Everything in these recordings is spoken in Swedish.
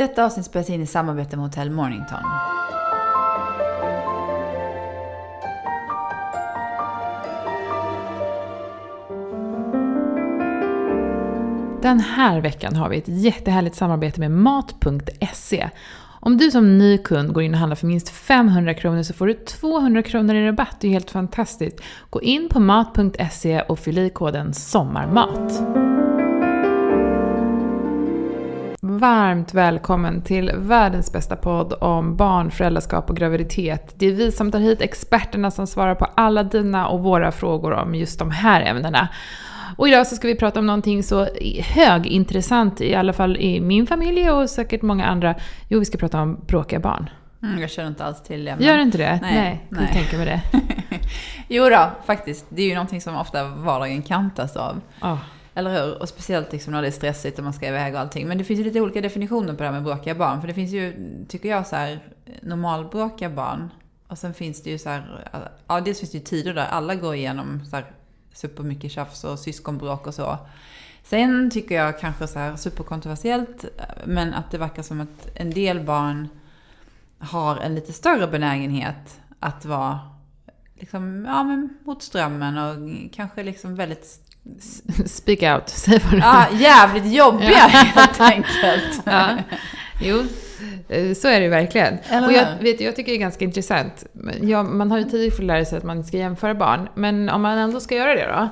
Detta avsnitt spelas in i samarbete med Hotell Mornington. Den här veckan har vi ett jättehärligt samarbete med mat.se. Om du som ny kund går in och handlar för minst 500 kronor så får du 200 kronor i rabatt. Det är helt fantastiskt. Gå in på mat.se och fyll i koden Sommarmat. Varmt välkommen till världens bästa podd om barn, föräldraskap och graviditet. Det är vi som tar hit experterna som svarar på alla dina och våra frågor om just de här ämnena. Och idag så ska vi prata om någonting så högintressant, i alla fall i min familj och säkert många andra. Jo, vi ska prata om bråkiga barn. Jag känner inte alls till det. Men... Gör inte det? Nej. Kan du tänka mig det? Jo då, faktiskt. Det är ju någonting som ofta vardagen kantas av. Oh. Eller hur? Och speciellt liksom när det är stressigt och man ska iväg och allting. Men det finns ju lite olika definitioner på det här med bråkiga barn. För det finns ju, tycker jag, så här normalbråkiga barn. Och sen finns det ju så här... Ja, dels finns det ju tider där alla går igenom så här... supermycket tjafs och syskonbråk och så. Sen tycker jag kanske så här superkontroversiellt, men att det verkar som att en del barn har en lite större benägenhet att vara liksom, ja, men mot strömmen och kanske liksom väldigt speak out, säg vad du... Ja, jävligt jobbiga helt enkelt. Ja. Jo, så är det verkligen. Och jag tycker det är ganska intressant. Ja, man har ju tidigt fått lära sig att man ska jämföra barn. Men om man ändå ska göra det då,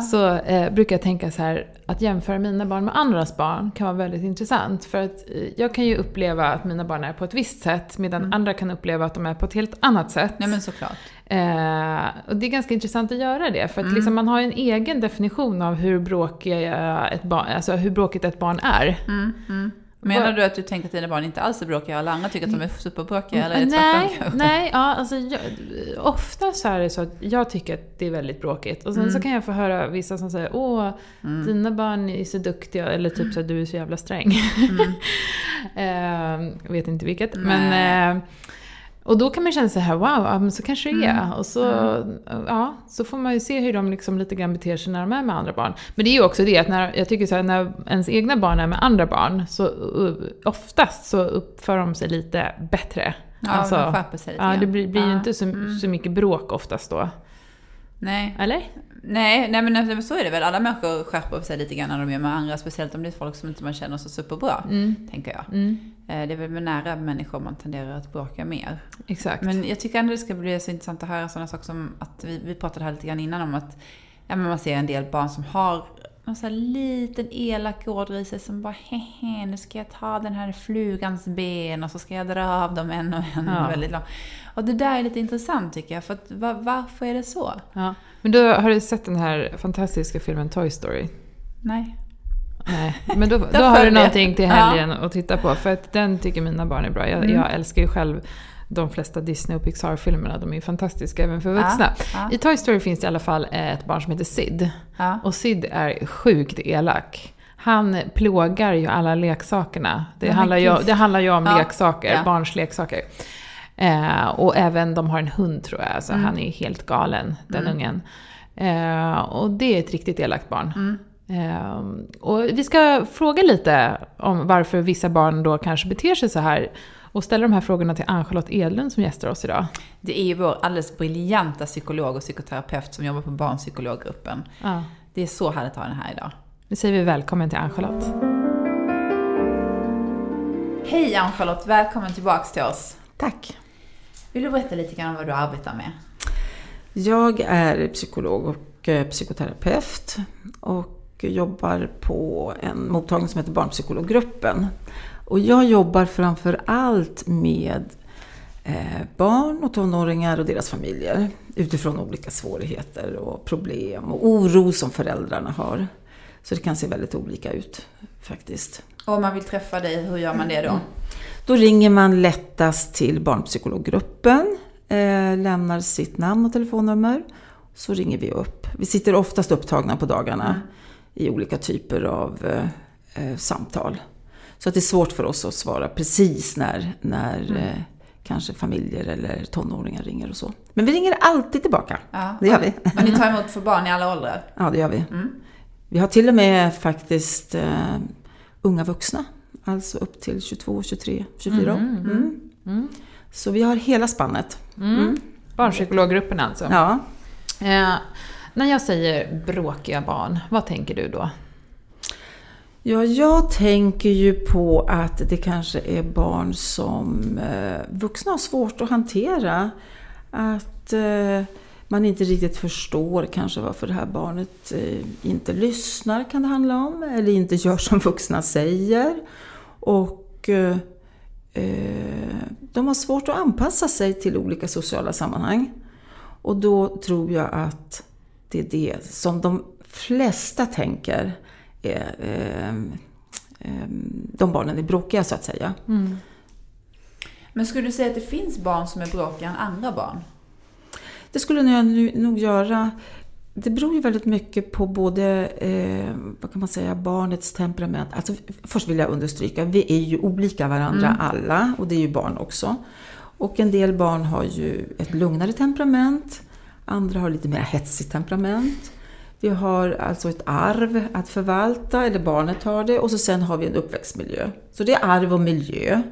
så brukar jag tänka så här, att jämföra mina barn med andras barn kan vara väldigt intressant. För att jag kan ju uppleva att mina barn är på ett visst sätt, medan andra kan uppleva att de är på ett helt annat sätt. Nej, men såklart. Och det är ganska intressant att göra det. För att liksom, man har en egen definition av hur bråkigt ett barn är. Menar du att du tänker att dina barn inte alls är bråkiga eller andra tycker att de är superbråkiga? Eller är det tvärtom? Nej, ja, alltså ofta så är det så att jag tycker att det är väldigt bråkigt. Och sen så kan jag få höra vissa som säger, dina barn är så duktiga. Eller typ så att du är så jävla sträng. Jag vet inte vilket. Men, och då kan man känna så här, wow, så kanske det är. Och så, så får man ju se hur de liksom lite grann beter sig när de är med andra barn. Men det är ju också det att jag tycker så här, när ens egna barn är med andra barn så oftast så uppför de sig lite bättre. Ja, alltså, de skärper sig lite. Ja, det blir ju inte så mycket bråk oftast då. Nej. Eller? Nej, men så är det väl. Alla människor skärper sig lite grann när de är med andra. Speciellt om det är folk som inte man känner så superbra, tänker jag. Det är väl med nära människor man tenderar att bråka mer. Exakt. Men jag tycker ändå det ska bli så intressant att höra sådana saker som att vi pratade här lite grann innan om att man ser en del barn som har någon sån här liten elak order i sig som bara, nu ska jag ta den här flugans ben och så ska jag dra av dem en och en. Ja. Väldigt långt. Och det där är lite intressant tycker jag, för att, varför är det så? Ja. Men då har du sett den här fantastiska filmen Toy Story? Nej, men då har du någonting till helgen att titta på. För att den tycker mina barn är bra. Jag älskar ju själv de flesta Disney- och Pixar-filmerna. De är ju fantastiska även för vuxna. I Toy Story finns det i alla fall ett barn som heter Sid. Och Sid är sjukt elak. Han plågar ju alla leksakerna. Det handlar ju om leksaker, barns leksaker. Och även de har en hund tror jag. Så han är ju helt galen, den ungen. Och det är ett riktigt elakt barn. Och vi ska fråga lite om varför vissa barn då kanske beter sig så här och ställa de här frågorna till Ann-Charlotte Edlund som gästar oss idag. Det är ju vår alldeles briljanta psykolog och psykoterapeut som jobbar på Barnpsykologgruppen. Det är så härligt att ha den här idag. Nu säger vi välkommen till Ann-Charlotte. Hej Ann-Charlotte, välkommen tillbaka till oss. Tack. Vill du berätta lite grann om vad du arbetar med? Jag är psykolog och psykoterapeut och jobbar på en mottagning som heter Barnpsykologgruppen. Och jag jobbar framför allt med barn och tonåringar och deras familjer utifrån olika svårigheter och problem och oro som föräldrarna har. Så det kan se väldigt olika ut faktiskt. Och om man vill träffa dig, hur gör man det då? Då ringer man lättast till Barnpsykologgruppen, lämnar sitt namn och telefonnummer, så ringer vi upp. Vi sitter oftast upptagna på dagarna. I olika typer av samtal. Så att det är svårt för oss att svara precis när kanske familjer eller tonåringar ringer och så. Men vi ringer alltid tillbaka. Ja, det gör vi. Men ni tar emot för barn i alla åldrar? Ja, det gör vi. Vi har till och med faktiskt unga vuxna. Alltså upp till 22, 23, 24. Så vi har hela spannet. Barnpsykologruppen alltså. Ja. När jag säger bråkiga barn, vad tänker du då? Ja, jag tänker ju på att det kanske är barn som vuxna har svårt att hantera. Att man inte riktigt förstår kanske varför det här barnet inte lyssnar, kan det handla om. Eller inte gör som vuxna säger. Och de har svårt att anpassa sig till olika sociala sammanhang. Och då tror jag att det är det som de flesta tänker. De barnen är bråkiga så att säga. Men skulle du säga att det finns barn som är bråkiga än andra barn? Det skulle jag nog göra. Det beror ju väldigt mycket på både vad kan man säga, barnets temperament. Alltså, först vill jag understryka, vi är ju olika varandra alla, och det är ju barn också. Och en del barn har ju ett lugnare temperament, andra har lite mer hetsigt temperament. Vi har alltså ett arv att förvalta, eller barnet har det, och så sen har vi en uppväxtmiljö. Så det är arv och miljö.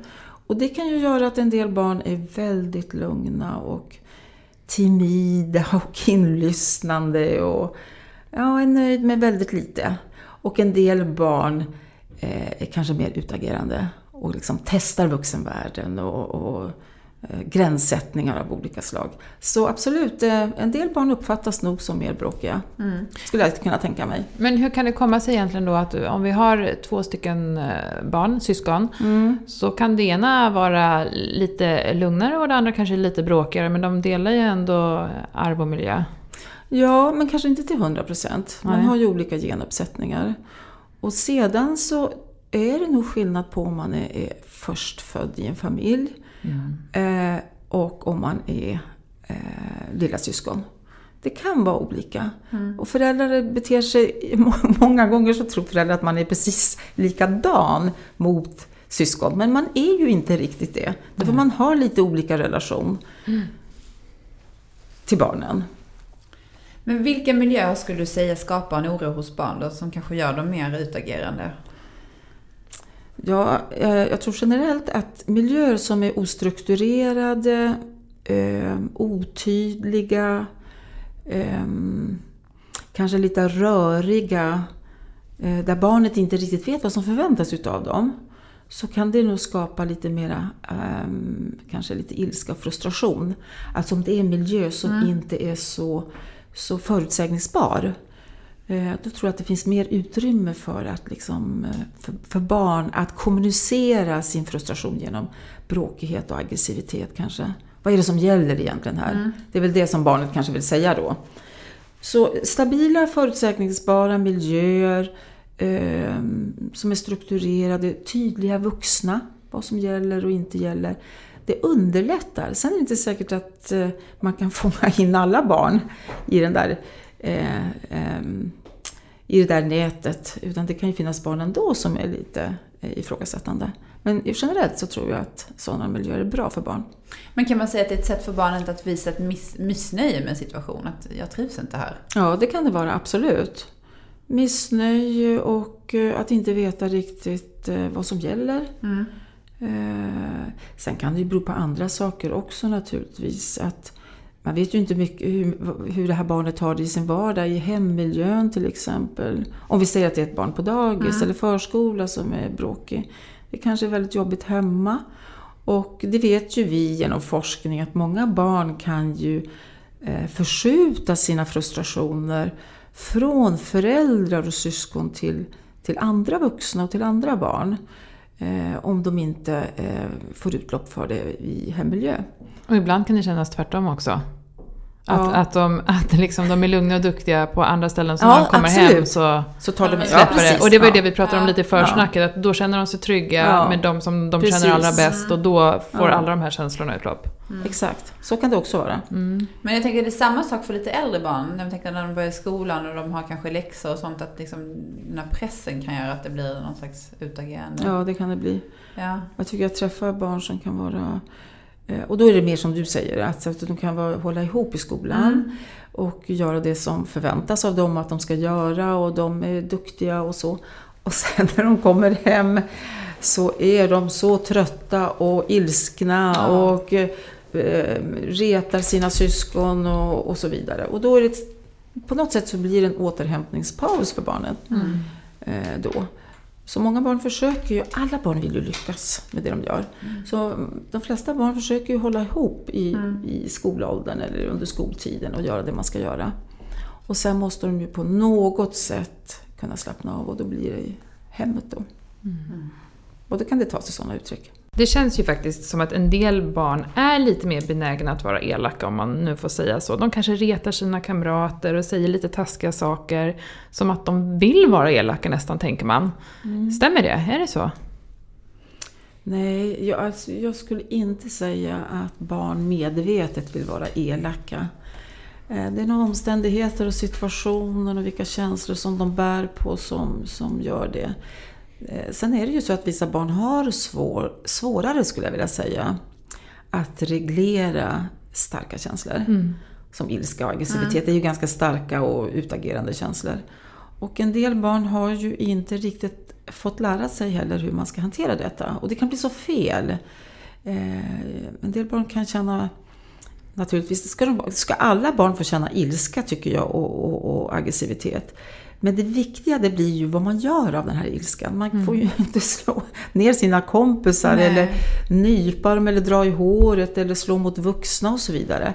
Och det kan ju göra att en del barn är väldigt lugna och timida och inlyssnande och är nöjd med väldigt lite. Och en del barn är kanske mer utagerande och liksom testar vuxenvärlden och gränssättningar av olika slag. Så absolut, en del barn uppfattas nog som mer bråkiga. Skulle jag kunna tänka mig. Men hur kan det komma sig egentligen då att om vi har två stycken barn, syskon, så kan det ena vara lite lugnare och det andra kanske lite bråkigare, men de delar ju ändå arv och miljö. Ja, men kanske inte till 100%. Man har ju olika genuppsättningar. Och sedan så är det nog skillnad på om man är först född i en familj och om man är lilla syskon. Det kan vara olika. Och föräldrar beter sig många gånger, så tror föräldrar att man är precis likadan mot syskon. Men man är ju inte riktigt det. Därför man har lite olika relation till barnen. Men vilka miljöer skulle du säga skapar en oro hos barn då, som kanske gör dem mer utagerande? Ja, jag tror generellt att miljöer som är ostrukturerade, otydliga, kanske lite röriga, där barnet inte riktigt vet vad som förväntas utav dem, så kan det nog skapa lite mera, kanske lite ilska och frustration. Alltså om det är en miljö som inte är så förutsägningsbar. Då tror jag att det finns mer utrymme för att liksom, för barn att kommunicera sin frustration genom bråkighet och aggressivitet kanske. Vad är det som gäller egentligen här? Det är väl det som barnet kanske vill säga då. Så stabila, förutsägningsbara miljöer som är strukturerade, tydliga vuxna, vad som gäller och inte gäller. Det underlättar. Sen är det inte säkert att man kan fånga in alla barn i den där i det där nätet, utan det kan ju finnas barn ändå som är lite ifrågasättande. Men generellt så tror jag att sådana miljöer är bra för barn. Men kan man säga att det är ett sätt för barnet att visa ett missnöje med en situation, att jag trivs inte här? Ja, det kan det vara, absolut. Missnöje och att inte veta riktigt vad som gäller. Sen kan det ju bero på andra saker också naturligtvis, att man vet ju inte mycket hur det här barnet har det i sin vardag, i hemmiljön till exempel. Om vi säger att det är ett barn på dagis eller förskola som är bråkig. Det kanske är väldigt jobbigt hemma. Och det vet ju vi genom forskning att många barn kan ju förskjuta sina frustrationer från föräldrar och syskon till andra vuxna och till andra barn. Om de inte får utlopp för det i hemmiljö. Och ibland kan det kännas tvärtom också. Att liksom de är lugna och duktiga på andra ställen, som de kommer hem så tar de släpper det. Och det var det vi pratade om lite i försnacket, att då känner de sig trygga med dem som de känner allra bäst, och då får alla de här känslorna utlopp. Exakt, så kan det också vara. Men jag tänker att det är samma sak för lite äldre barn. När, jag tänker, när de börjar i skolan och de har kanske läxor och sånt, att liksom, den här pressen kan göra att det blir någon slags utagerande. Ja, det kan det bli. Ja. Jag tycker jag träffar barn som kan vara... Och då är det mer som du säger, att de kan hålla ihop i skolan och göra det som förväntas av dem att de ska göra, och de är duktiga och så. Och sen när de kommer hem så är de så trötta och ilskna och retar sina syskon och så vidare. Och då är det på något sätt så blir det en återhämtningspaus för barnen då. Så många barn försöker ju, alla barn vill ju lyckas med det de gör. Mm. Så de flesta barn försöker ju hålla ihop i skolåldern eller under skoltiden och göra det man ska göra. Och sen måste de ju på något sätt kunna slappna av och då blir det hemmet då. Mm. Och då kan det ta sig sådana uttryck. Det känns ju faktiskt som att en del barn är lite mer benägna att vara elaka, om man nu får säga så. De kanske retar sina kamrater och säger lite taskiga saker, som att de vill vara elaka nästan, tänker man. Mm. Stämmer det? Är det så? Nej, jag skulle inte säga att barn medvetet vill vara elaka. Det är några omständigheter och situationer och vilka känslor som de bär på som gör det. Sen är det ju så att vissa barn har svårare skulle jag vilja säga att reglera starka känslor. Mm. Som ilska och aggressivitet är ju ganska starka och utagerande känslor. Och en del barn har ju inte riktigt fått lära sig heller hur man ska hantera detta. Och det kan bli så fel. En del barn kan känna, naturligtvis ska alla barn få känna ilska tycker jag och aggressivitet. Men det viktiga det blir ju vad man gör av den här ilskan. Man får ju inte slå ner sina kompisar eller nypa dem eller dra i håret eller slå mot vuxna och så vidare.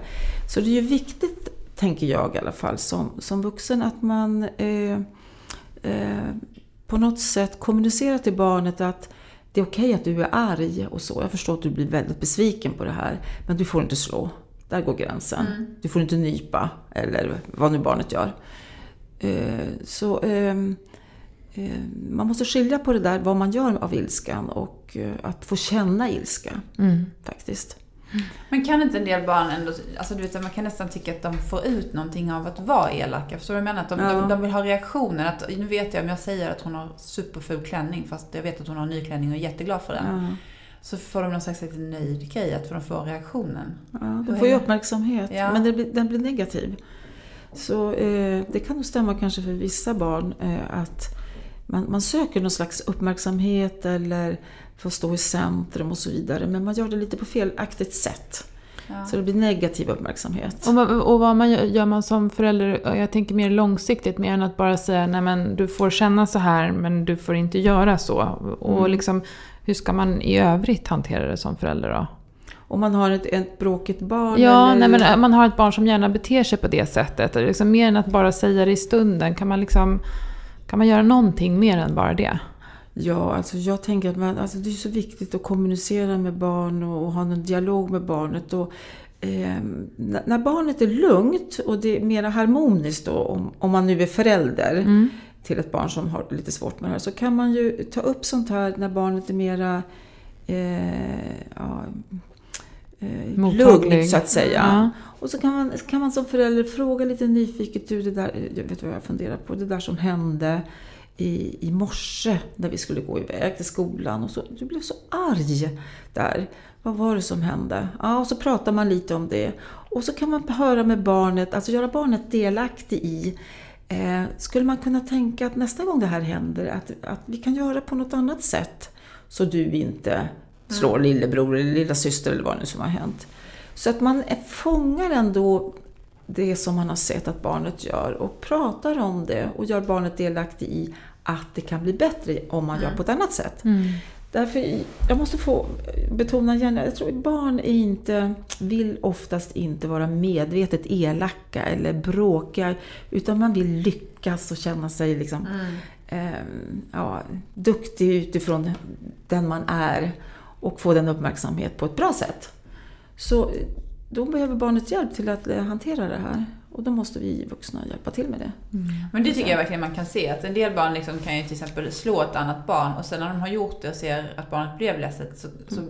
Så det är ju viktigt, tänker jag i alla fall, som vuxen att man på något sätt kommunicerar till barnet att det är okej att du är arg och så. Jag förstår att du blir väldigt besviken på det här, men du får inte slå. Där går gränsen. Mm. Du får inte nypa eller vad nu barnet gör. Så man måste skilja på det där vad man gör av ilskan och att få känna ilska faktiskt. Men kan inte en del barn ändå, alltså du vet, man kan nästan tycka att de får ut någonting av att vara elaka. Förstår du vad jag menar? Att de vill ha reaktionen. Att, nu vet jag om jag säger att hon har superfull klänning fast jag vet att hon har en ny klänning och är jätteglad för den. Mm. Så får de någon slags nöjd grej att de får reaktionen. Ja, de får ju uppmärksamhet men den blir negativ. Så det kan nog stämma kanske för vissa barn att man söker någon slags uppmärksamhet eller får stå i centrum och så vidare. Men man gör det lite på felaktigt sätt. Ja. Så det blir negativ uppmärksamhet. Och vad man gör man som förälder, jag tänker mer långsiktigt, mer än att bara säga nej men du får känna så här men du får inte göra så. Och liksom, hur ska man i övrigt hantera det som förälder då? Om man har ett bråkigt barn? Ja, eller... nej, men man har ett barn som gärna beter sig på det sättet. Liksom, mer än att bara säga det i stunden. Kan man göra någonting mer än bara det? Ja, alltså jag tänker att det är så viktigt att kommunicera med barn och ha en dialog med barnet. Och, när barnet är lugnt och det är mer harmoniskt då, om man nu är förälder till ett barn som har lite svårt med det här, så kan man ju ta upp sånt här när barnet är mera... mottaglig så att säga. Ja. Och så kan man som förälder fråga lite nyfiket, du det där, jag vet vad jag funderar på, det där som hände i morse när vi skulle gå iväg till skolan och så, du blev så arg där, vad var det som hände? Ja, och så pratar man lite om det och så kan man höra med barnet, alltså göra barnet delaktig i skulle man kunna tänka att nästa gång det här händer att vi kan göra på något annat sätt så du inte slår lillebror eller lilla syster eller vad nu som har hänt. Så att man fångar ändå det som man har sett att barnet gör och pratar om det och gör barnet delaktig i att det kan bli bättre om man gör på ett annat sätt. Mm. Därför, jag måste få betona gärna, jag tror att barn vill oftast inte vara medvetet elaka eller bråka, utan man vill lyckas och känna sig liksom, duktig utifrån den man är. Och få den uppmärksamhet på ett bra sätt. Så då behöver barnet hjälp till att hantera det här. Och då måste vi vuxna hjälpa till med det. Mm. Men det tycker jag verkligen man kan se. Att en del barn liksom kan ju till exempel slå ett annat barn. Och sen när de har gjort det och ser att barnet blev ledset.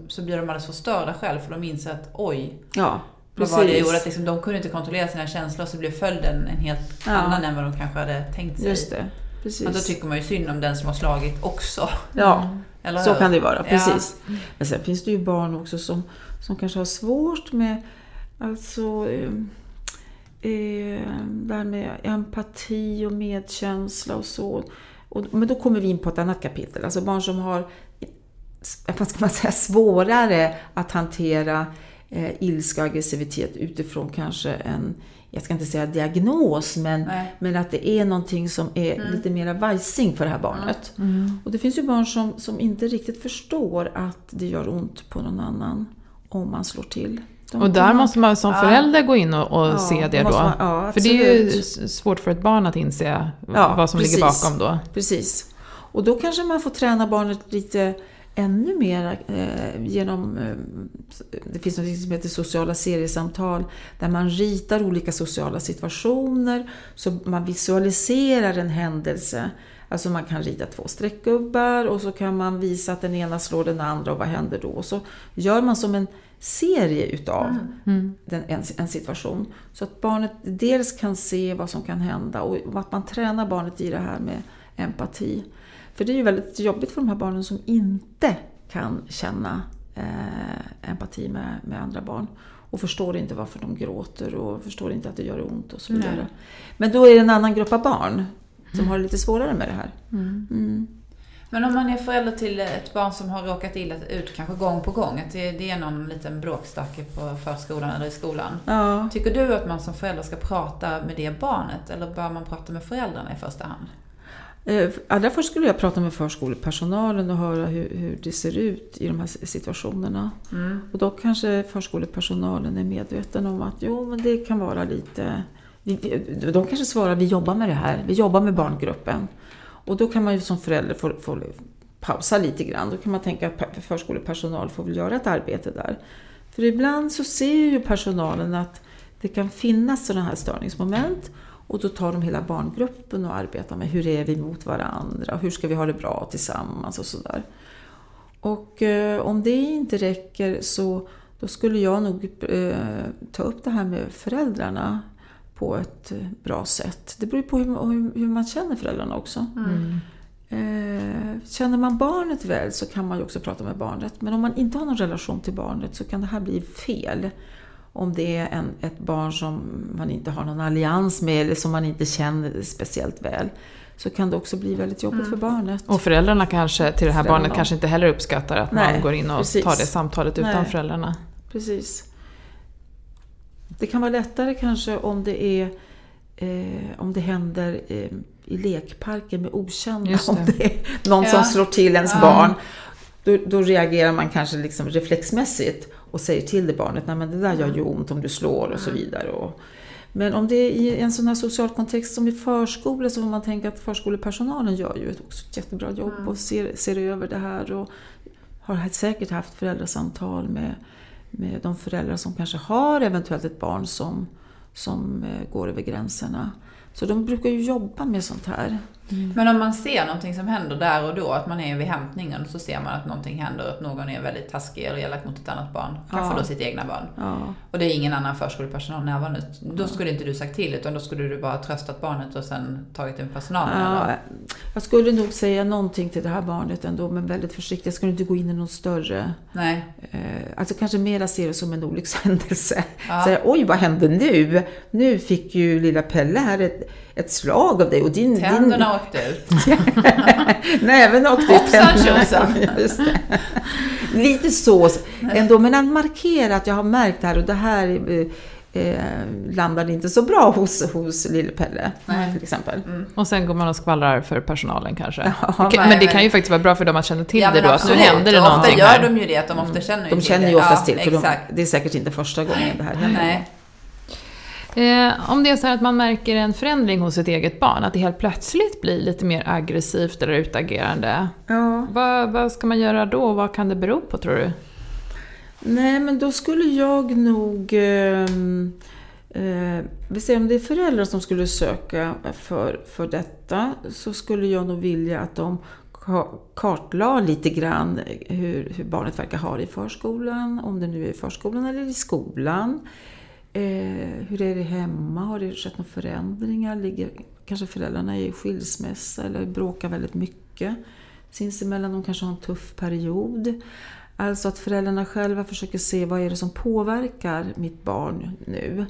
Så blir de alldeles förstörda själv. För de inser att oj. Ja, precis. Vad var det gjorde att liksom, de kunde inte kontrollera sina känslor. Så blev följden en helt annan än vad de kanske hade tänkt sig. Just det. Precis. Men då tycker man ju synd om den som har slagit också. Ja. Eller så kan det vara, precis. Ja. Men sen finns det ju barn också som kanske har svårt med alltså det här med empati och medkänsla och så. Men då kommer vi in på ett annat kapitel. Alltså barn som har vad ska man säga, svårare att hantera ilska och aggressivitet utifrån kanske en, jag ska inte säga diagnos, men att det är någonting som är lite mera vajsing för det här barnet. Mm. Och det finns ju barn som inte riktigt förstår att det gör ont på någon annan om man slår till. Och där måste man som förälder gå in och se det då. Man, för det är ju svårt för ett barn att inse vad som ligger bakom då. Precis. Och då kanske man får träna barnet lite ännu mer genom, det finns något som heter sociala seriesamtal där man ritar olika sociala situationer så man visualiserar en händelse. Alltså man kan rita 2 streckgubbar och så kan man visa att den ena slår den andra och vad händer då? Och så gör man som en serie utav en situation så att barnet dels kan se vad som kan hända och att man tränar barnet i det här med empati. För det är ju väldigt jobbigt för de här barnen som inte kan känna empati med andra barn. Och förstår inte varför de gråter och förstår inte att det gör ont och så vidare. Nej. Men då är det en annan grupp av barn som har det lite svårare med det här. Mm. Mm. Men om man är förälder till ett barn som har råkat illa ut kanske gång på gång. Att det är någon liten bråkstacke på förskolan eller i skolan. Ja. Tycker du att man som förälder ska prata med det barnet? Eller bör man prata med föräldrarna i första hand? Allra först skulle jag prata med förskolepersonalen och höra hur det ser ut i de här situationerna. Mm. Och då kanske förskolepersonalen är medveten om att men det kan vara lite... De kanske svarar, vi jobbar med det här, vi jobbar med barngruppen. Och då kan man ju som förälder få pausa lite grann. Då kan man tänka att förskolepersonal får väl göra ett arbete där. För ibland så ser ju personalen att det kan finnas sådana här störningsmoment. Och då tar de hela barngruppen och arbetar med hur är vi mot varandra. Hur ska vi ha det bra tillsammans och sådär. Och om det inte räcker så då skulle jag nog ta upp det här med föräldrarna på ett bra sätt. Det beror på hur man känner föräldrarna också. Mm. Känner man barnet väl så kan man ju också prata med barnet. Men om man inte har någon relation till barnet så kan det här bli fel. Om det är ett barn som man inte har någon allians med eller som man inte känner speciellt väl så kan det också bli väldigt jobbigt för barnet. Och föräldrarna kanske till det här barnet kanske inte heller uppskattar att man går in och tar det samtalet utan föräldrarna. Precis. Det kan vara lättare kanske om det är om det händer i lekparken med okända. Om det är någon som slår till ens barn. Då reagerar man kanske liksom reflexmässigt och säger till det barnet, nej men det där gör ju ont om du slår och så vidare. Men om det är i en sån här social kontext som i förskola så får man tänka att förskolepersonalen gör ju ett jättebra jobb och ser över det här och har säkert haft föräldrasamtal med de föräldrar som kanske har eventuellt ett barn som går över gränserna. Så de brukar ju jobba med sånt här. Mm. Men om man ser någonting som händer där och då, att man är vid hämtningen så ser man att någonting händer, att någon är väldigt taskig eller elak mot ett annat barn, kanske då sitt egna barn. Ja. Och det är ingen annan förskolepersonal närvarande. Då skulle inte du sagt till, utan då skulle du bara tröstat barnet och sen tagit in personalen. Ja. Jag skulle nog säga någonting till det här barnet ändå, men väldigt försiktigt. Jag skulle inte gå in i någon större... Nej. Alltså kanske mera ser det som en olyckshändelse. Ja. Säga, oj vad hände nu? Nu fick ju lilla Pelle här ett slag av dig och din... Tänderna åkte ut. Näven åkte ut tänderna. Just det. Lite så ändå, men att markera att jag har märkt det här och det här landade inte så bra hos Lille Pelle till exempel. Mm. Och sen går man och skvallrar för personalen kanske. Ja, men det kan ju faktiskt vara bra för dem att känna till det då. Absolut. Så händer det och någonting ofta gör de ju det, att de ofta känner ju oftast till, för det är säkert inte första gången det här händer. Nej. Om det är så här att man märker en förändring hos ett eget barn, att det helt plötsligt blir lite mer aggressivt eller utagerande, vad ska man göra då? Vad kan det bero på, tror du? Nej, men då skulle jag nog vi säger om det är föräldrar som skulle söka för detta, så skulle jag nog vilja att de kartlade lite grann hur barnet verkar ha det i förskolan, om det nu är i förskolan eller i skolan. Hur är det hemma? Har det skett några förändringar? Kanske föräldrarna är i skilsmässa eller bråkar väldigt mycket sinsemellan, de kanske har en tuff period. Alltså att föräldrarna själva försöker se vad är det som påverkar mitt barn nu.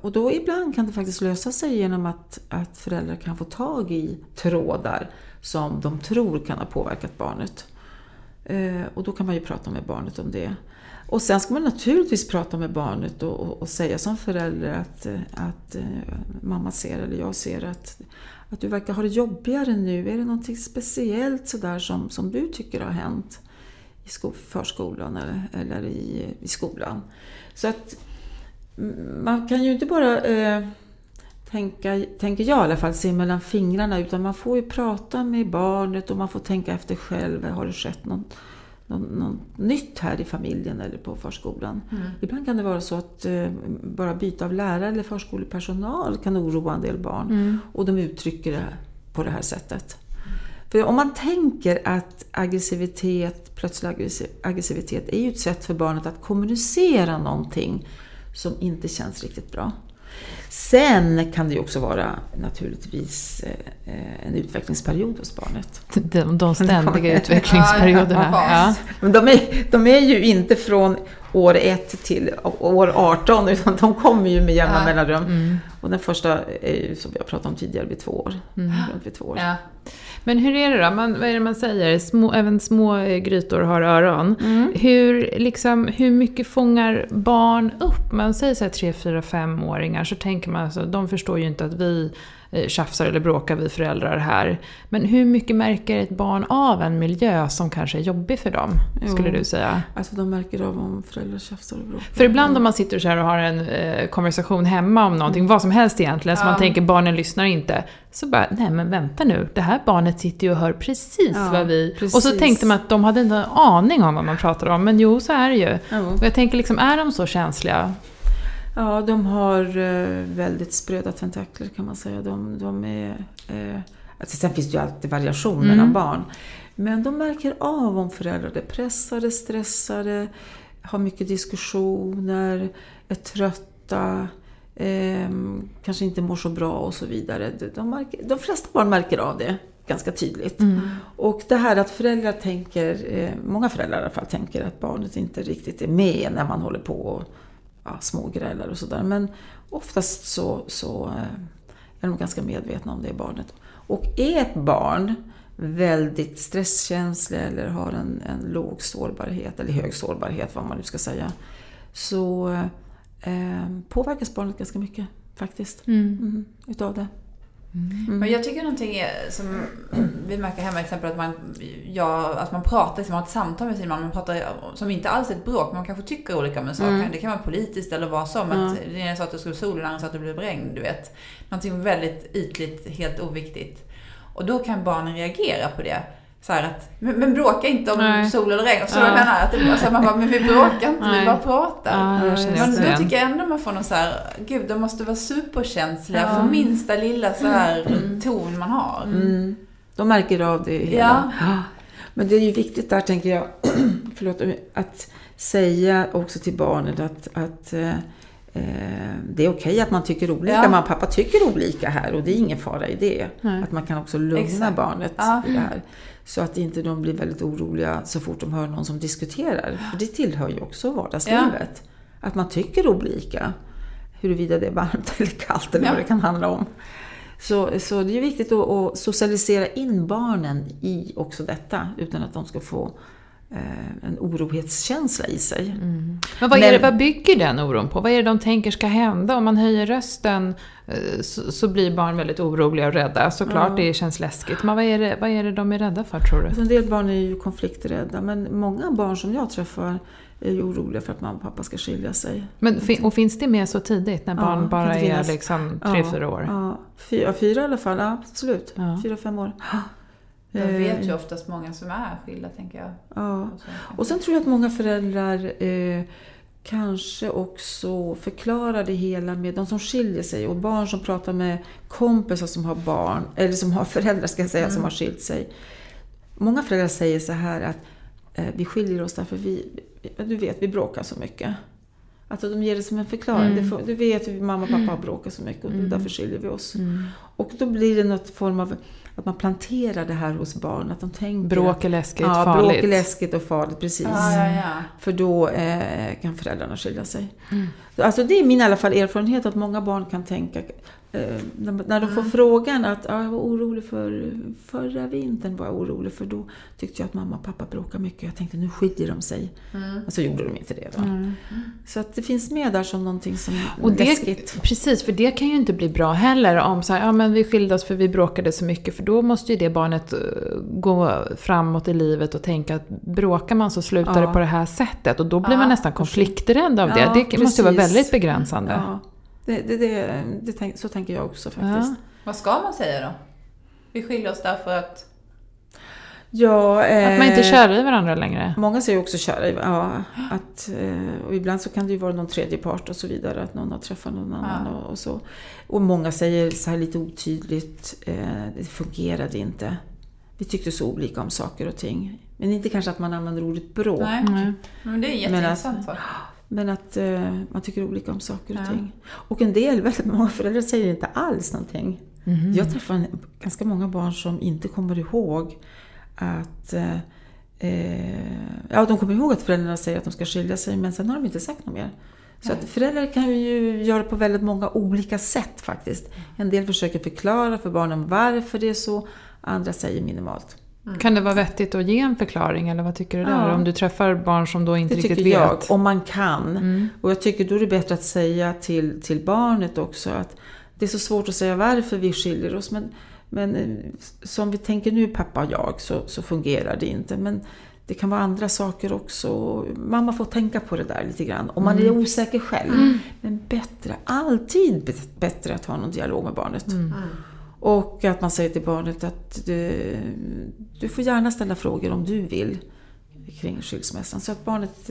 Och då ibland kan det faktiskt lösa sig genom att föräldrar kan få tag i trådar som de tror kan ha påverkat barnet. Och då kan man ju prata med barnet om det. Och sen ska man naturligtvis prata med barnet och säga som förälder att mamma ser eller jag ser att du verkar ha det jobbigare nu. Är det någonting speciellt så där som du tycker har hänt i förskolan eller i skolan? Så att man kan ju inte bara tänker jag i alla fall, se mellan fingrarna, utan man får ju prata med barnet och man får tänka efter själv. Har det skett något nytt här i familjen eller på förskolan? Mm. Ibland kan det vara så att bara byta av lärare eller förskolepersonal kan oroa en del barn. Mm. Och de uttrycker det på det här sättet. Mm. För om man tänker att plötslig aggressivitet är ju ett sätt för barnet att kommunicera någonting som inte känns riktigt bra. Sen kan det ju också vara naturligtvis en utvecklingsperiod hos barnet. De ständiga utvecklingsperioderna. Ja. Men de är ju inte från år 1 till år 18, utan de kommer ju med jämna mellanrum. Mm. Och den första är ju, som vi har pratat om tidigare, vid 2 år. Mm. Runt vid 2 år. Ja. Men hur är det då? Vad är det man säger? Även små grytor har öron. Mm. Hur mycket fångar barn upp? Man säger så här 3-5-åringar, så tänker man alltså, de förstår ju inte att vi tjafsar eller bråkar, vi föräldrar här. Men hur mycket märker ett barn av en miljö som kanske är jobbig för dem, skulle du säga? Alltså de märker av om föräldrar tjafsar och bråkar. För ibland om man sitter så här och har en konversation hemma om någonting, vad som helst egentligen, så man tänker barnen lyssnar inte. Så bara, nej men vänta nu, det här barnet sitter ju och hör precis vad vi... Precis. Och så tänkte man att de hade inte en aning om vad man pratade om, men jo, så är det ju. Ja. Och jag tänker är de så känsliga? Ja, de har väldigt spröda tentakler kan man säga. De är, alltså sen finns det ju alltid variation mellan barn. Men de märker av om föräldrar är pressade, stressade, har mycket diskussioner, är trötta, kanske inte mår så bra och så vidare. De flesta barn märker av det ganska tydligt. Mm. Och det här att föräldrar många föräldrar i alla fall tänker att barnet inte riktigt är med när man håller på och smågrälar och sådär. Men oftast så är de ganska medvetna om det barnet. Och är ett barn väldigt stresskänslig eller har en låg sårbarhet eller hög sårbarhet, vad man nu ska säga, så påverkas barnet ganska mycket faktiskt utav det. Mm. Men jag tycker någonting som vi märker hemma, exempel att man pratar, liksom, man har ett samtal med sin man pratar, som inte alls är ett bråk, man kanske tycker olika om en sak. Det kan vara politiskt eller vad som att det är en sak att du skulle solen och så att du blir brängd, du vet. Någonting väldigt ytligt, helt oviktigt. Och då kan barnen reagera på det. Så här att, men bråka inte om sol eller regn. Så jag menar att det blir så här, man bara, men vi bråkar inte, vi bara pratar. Men då tycker jag ändå man får någon så här, gud, de måste vara superkänsliga för minsta lilla så här ton man har. Mm. De märker av det hela. Ja. Men det är ju viktigt där, tänker jag, att säga också till barnet att det är okej att man tycker olika. Mamma och pappa tycker olika här, och det är ingen fara i det. Att man kan också lugna barnet i det här, så att inte de blir väldigt oroliga så fort de hör någon som diskuterar. För det tillhör ju också vardagslivet. Att man tycker olika, huruvida det är varmt eller kallt eller vad det kan handla om. Så det är viktigt att socialisera in barnen i också detta, utan att de ska få en orohetskänsla i sig. Mm. Men vad bygger den oron på? Vad är det de tänker ska hända? Om man höjer rösten så blir barn väldigt oroliga och rädda. Såklart, det känns läskigt. Men vad är det de är rädda för, tror du? En del barn är ju konflikträdda, men många barn som jag träffar är ju oroliga för att mamma och pappa ska skilja sig. Men, och finns det med så tidigt när barn bara är liksom 3-4 år? Ja, 4 i alla fall, absolut. 4-5 år. Jag vet ju oftast många som är skilda, tänker jag. Ja. Och sen tror jag att många föräldrar kanske också förklarar det hela med de som skiljer sig, och barn som pratar med kompisar som har barn, eller som har föräldrar ska jag säga, som har skilt sig. Många föräldrar säger så här att vi skiljer oss därför du vet, vi bråkar så mycket. Alltså de ger det som en förklaring. Du vet hur mamma och pappa har bråkat så mycket, och därför skiljer vi oss. Och då blir det något form av att man planterar det här hos barn, att de tänker bråk är läskigt, farligt. Bråk är läskigt och farligt, precis. För då kan föräldrarna skilja sig. Alltså det är min i alla fall erfarenhet, att många barn kan tänka när de får frågan att jag var orolig för förra vintern, var jag orolig för då tyckte jag att mamma och pappa bråkade mycket, jag tänkte nu skiljer de sig, och så gjorde de inte det då. Så att det finns med där som någonting som och läskigt. Precis, för det kan ju inte bli bra heller om så här, ja men vi skilde oss för vi bråkade så mycket, för då måste ju det barnet gå framåt i livet och tänka att bråkar man så slutar det på det här sättet, och då blir man nästan konflikträdd av det. Det måste vara väldigt begränsande. Så tänker jag också faktiskt. Vad ska man säga då? Vi skiljer oss därför att... att man inte är kär i varandra längre. Många säger också kär i varandra. Och ibland så kan det ju vara någon tredje part och så vidare. Att någon har träffat någon annan och så. Och många säger så här lite otydligt. Det fungerade inte. Vi tyckte så olika om saker och ting. Men inte kanske att man använder ordet bråk. Nej. Men det är jätteintressant faktiskt. Men att man tycker olika om saker och ting. Och en del, väldigt många föräldrar säger inte alls någonting. Jag träffar ganska många barn som inte kommer ihåg att... de kommer ihåg att föräldrarna säger att de ska skilja sig, men sen har de inte sagt något mer. Så att föräldrar kan ju göra på väldigt många olika sätt faktiskt. En del försöker förklara för barnen varför det är så, andra säger minimalt. Mm. Kan det vara vettigt att ge en förklaring, eller vad tycker du där? Om du träffar barn som då inte det riktigt vet. Det tycker jag, om man kan. Och jag tycker då är det bättre att säga till barnet också att det är så svårt att säga varför vi skiljer oss. Men som vi tänker nu, pappa och jag, så fungerar det inte. Men det kan vara andra saker också. Mamma får tänka på det där lite grann. Om man är osäker själv. Men bättre, alltid bättre att ha någon dialog med barnet. Och att man säger till barnet att du får gärna ställa frågor om du vill kring skilsmässan. Så att barnet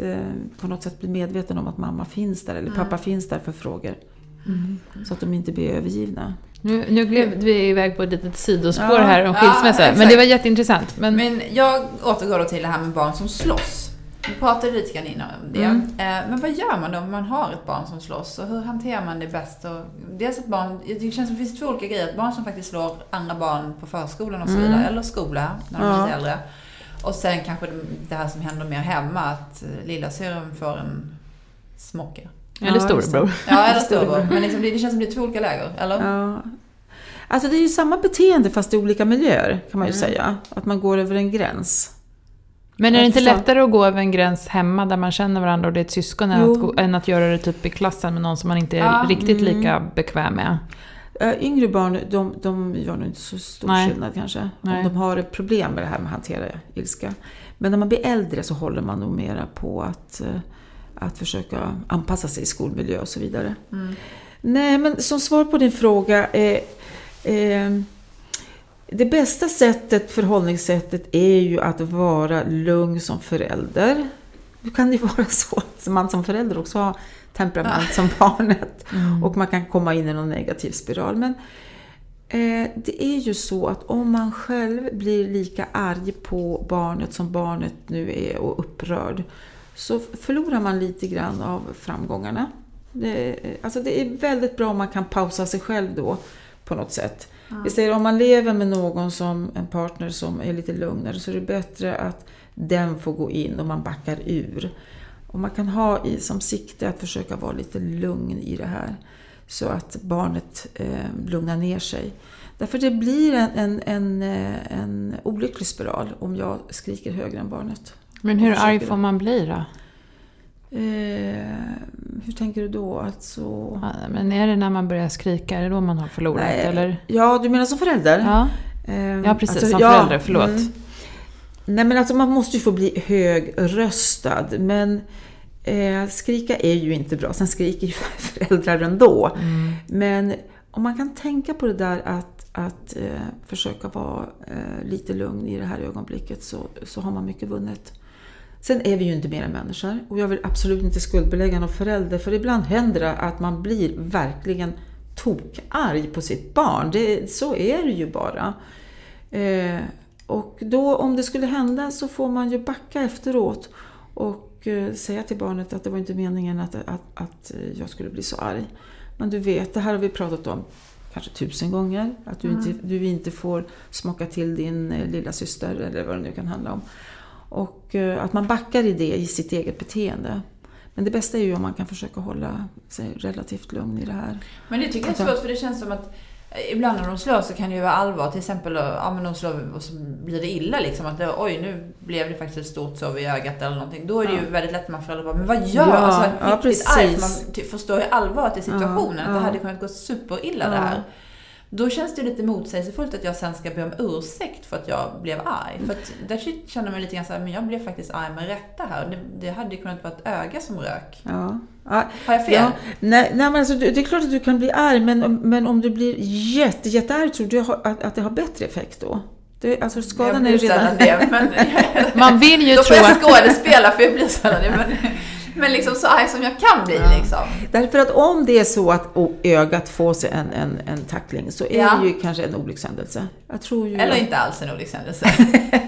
på något sätt blir medveten om att mamma finns där eller pappa finns där för frågor. Så att de inte blir övergivna. Nu gled vi iväg på ett litet sidospår här om skilsmässa. Ja, men det var jätteintressant. Men jag återgår då till det här med barn som slåss. Vi pratade lite grann innan om det. Men vad gör man då om man har ett barn som slåss? Och hur hanterar man det bäst? Och dels att barn, det känns som det finns två olika grejer. Att barn som faktiskt slår andra barn på förskolan och så vidare. Eller skola när de är äldre. Och sen kanske det här som händer mer hemma. Att lilla syren får en smocka. Eller storbror. Ja, eller storbror. Men liksom, det känns som det är två olika läger, eller? Ja. Alltså det är ju samma beteende fast i olika miljöer kan man ju säga. Att man går över en gräns. Men är det inte lättare att gå över en gräns hemma där man känner varandra och det är ett syskon än att göra det typ i klassen med någon som man inte är riktigt lika bekväm med? Yngre barn, de gör nog inte så stor skillnad kanske. Nej. Om de har ett problem med det här med att hantera ilska. Men när man blir äldre så håller man nog mera på att försöka anpassa sig i skolmiljö och så vidare. Nej, men som svar på din fråga... det bästa förhållningssättet är ju att vara lugn som förälder. Det kan ju vara så att man som förälder också har temperament som barnet. Och man kan komma in i någon negativ spiral. Men det är ju så att om man själv blir lika arg på barnet som barnet nu är och upprörd, så förlorar man lite grann av framgångarna. Det är väldigt bra om man kan pausa sig själv då på något sätt. Vi säger om man lever med någon som en partner som är lite lugnare, så är det bättre att den får gå in och man backar ur. Och man kan ha som sikte att försöka vara lite lugn i det här så att barnet lugnar ner sig. Därför det blir en olycklig spiral om jag skriker högre än barnet. Men hur arg får man bli då? Hur tänker du då? Alltså... men är det när man börjar skrika, är det då man har förlorat? Nej, eller? Ja, du menar som förälder? Ja, precis, alltså, som förälder, förlåt. Nej, men alltså man måste ju få bli högröstad, men skrika är ju inte bra. Sen skriker ju föräldrar ändå. Men om man kan tänka på det där att försöka vara lite lugn i det här ögonblicket, så har man mycket vunnet. Sen är vi ju inte mer än människor, och jag vill absolut inte skuldbelägga någon förälder, för ibland händer det att man blir verkligen tokarg på sitt barn. Så är det ju bara. Och då om det skulle hända så får man ju backa efteråt och säga till barnet att det var inte meningen att jag skulle bli så arg. Men du vet, det här har vi pratat om kanske 1000 gånger, att du inte får smaka till din lilla syster eller vad det nu kan handla om. Och att man backar i sitt eget beteende. Men det bästa är ju om man kan försöka hålla sig relativt lugn i det här. Men det tycker jag är svårt, för det känns som att ibland när de slår så kan det ju vara allvar. Till exempel om de slår och så blir det illa liksom, att oj, nu blev det faktiskt ett stort sov i ögat eller någonting. Då är det ju väldigt lätt att man föräldrar bara, men vad gör jag? Alltså, riktigt arg, man förstår ju allvaret i situationen. Att det hade kunnat gå superilla det här. Då känns det lite motsägelsefullt att jag sen ska be om ursäkt för att jag blev arg. För att där känner man lite grann så här, men jag blev faktiskt arg med rätta här. Det hade ju kunnat vara ett öga som rök. Ja. Har jag fel? Ja. Nej, men alltså, det är klart att du kan bli arg, men om du blir jättearg tror du att det har bättre effekt då? Alltså skadan är ju redan... Det, men... man vill ju då tro att... Då får jag skådespela för jag blir sällan det, men liksom så arg som jag kan bli liksom. Därför att om det är så att ögat får sig en tackling så är det ju kanske en olyckshändelse. Jag tror ju eller inte alls en olyckshändelse.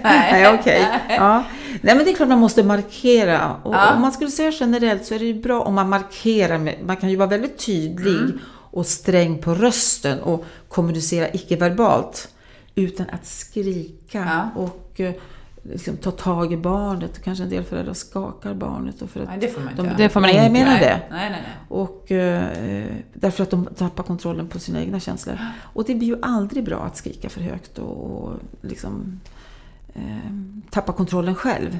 Nej, okej. Ja. Nej, men det är klart man måste markera. Och om man skulle säga generellt så är det ju bra om man markerar. Man kan ju vara väldigt tydlig och sträng på rösten och kommunicera icke-verbalt utan att skrika och... liksom ta tag i barnet, och kanske en del föräldrar skakar barnet och för att nej, det får man inte. Det får man inte. Jag menar det. Nej. Och därför att de tappar kontrollen på sina egna känslor. Och det blir ju aldrig bra att skrika för högt och liksom tappa kontrollen själv.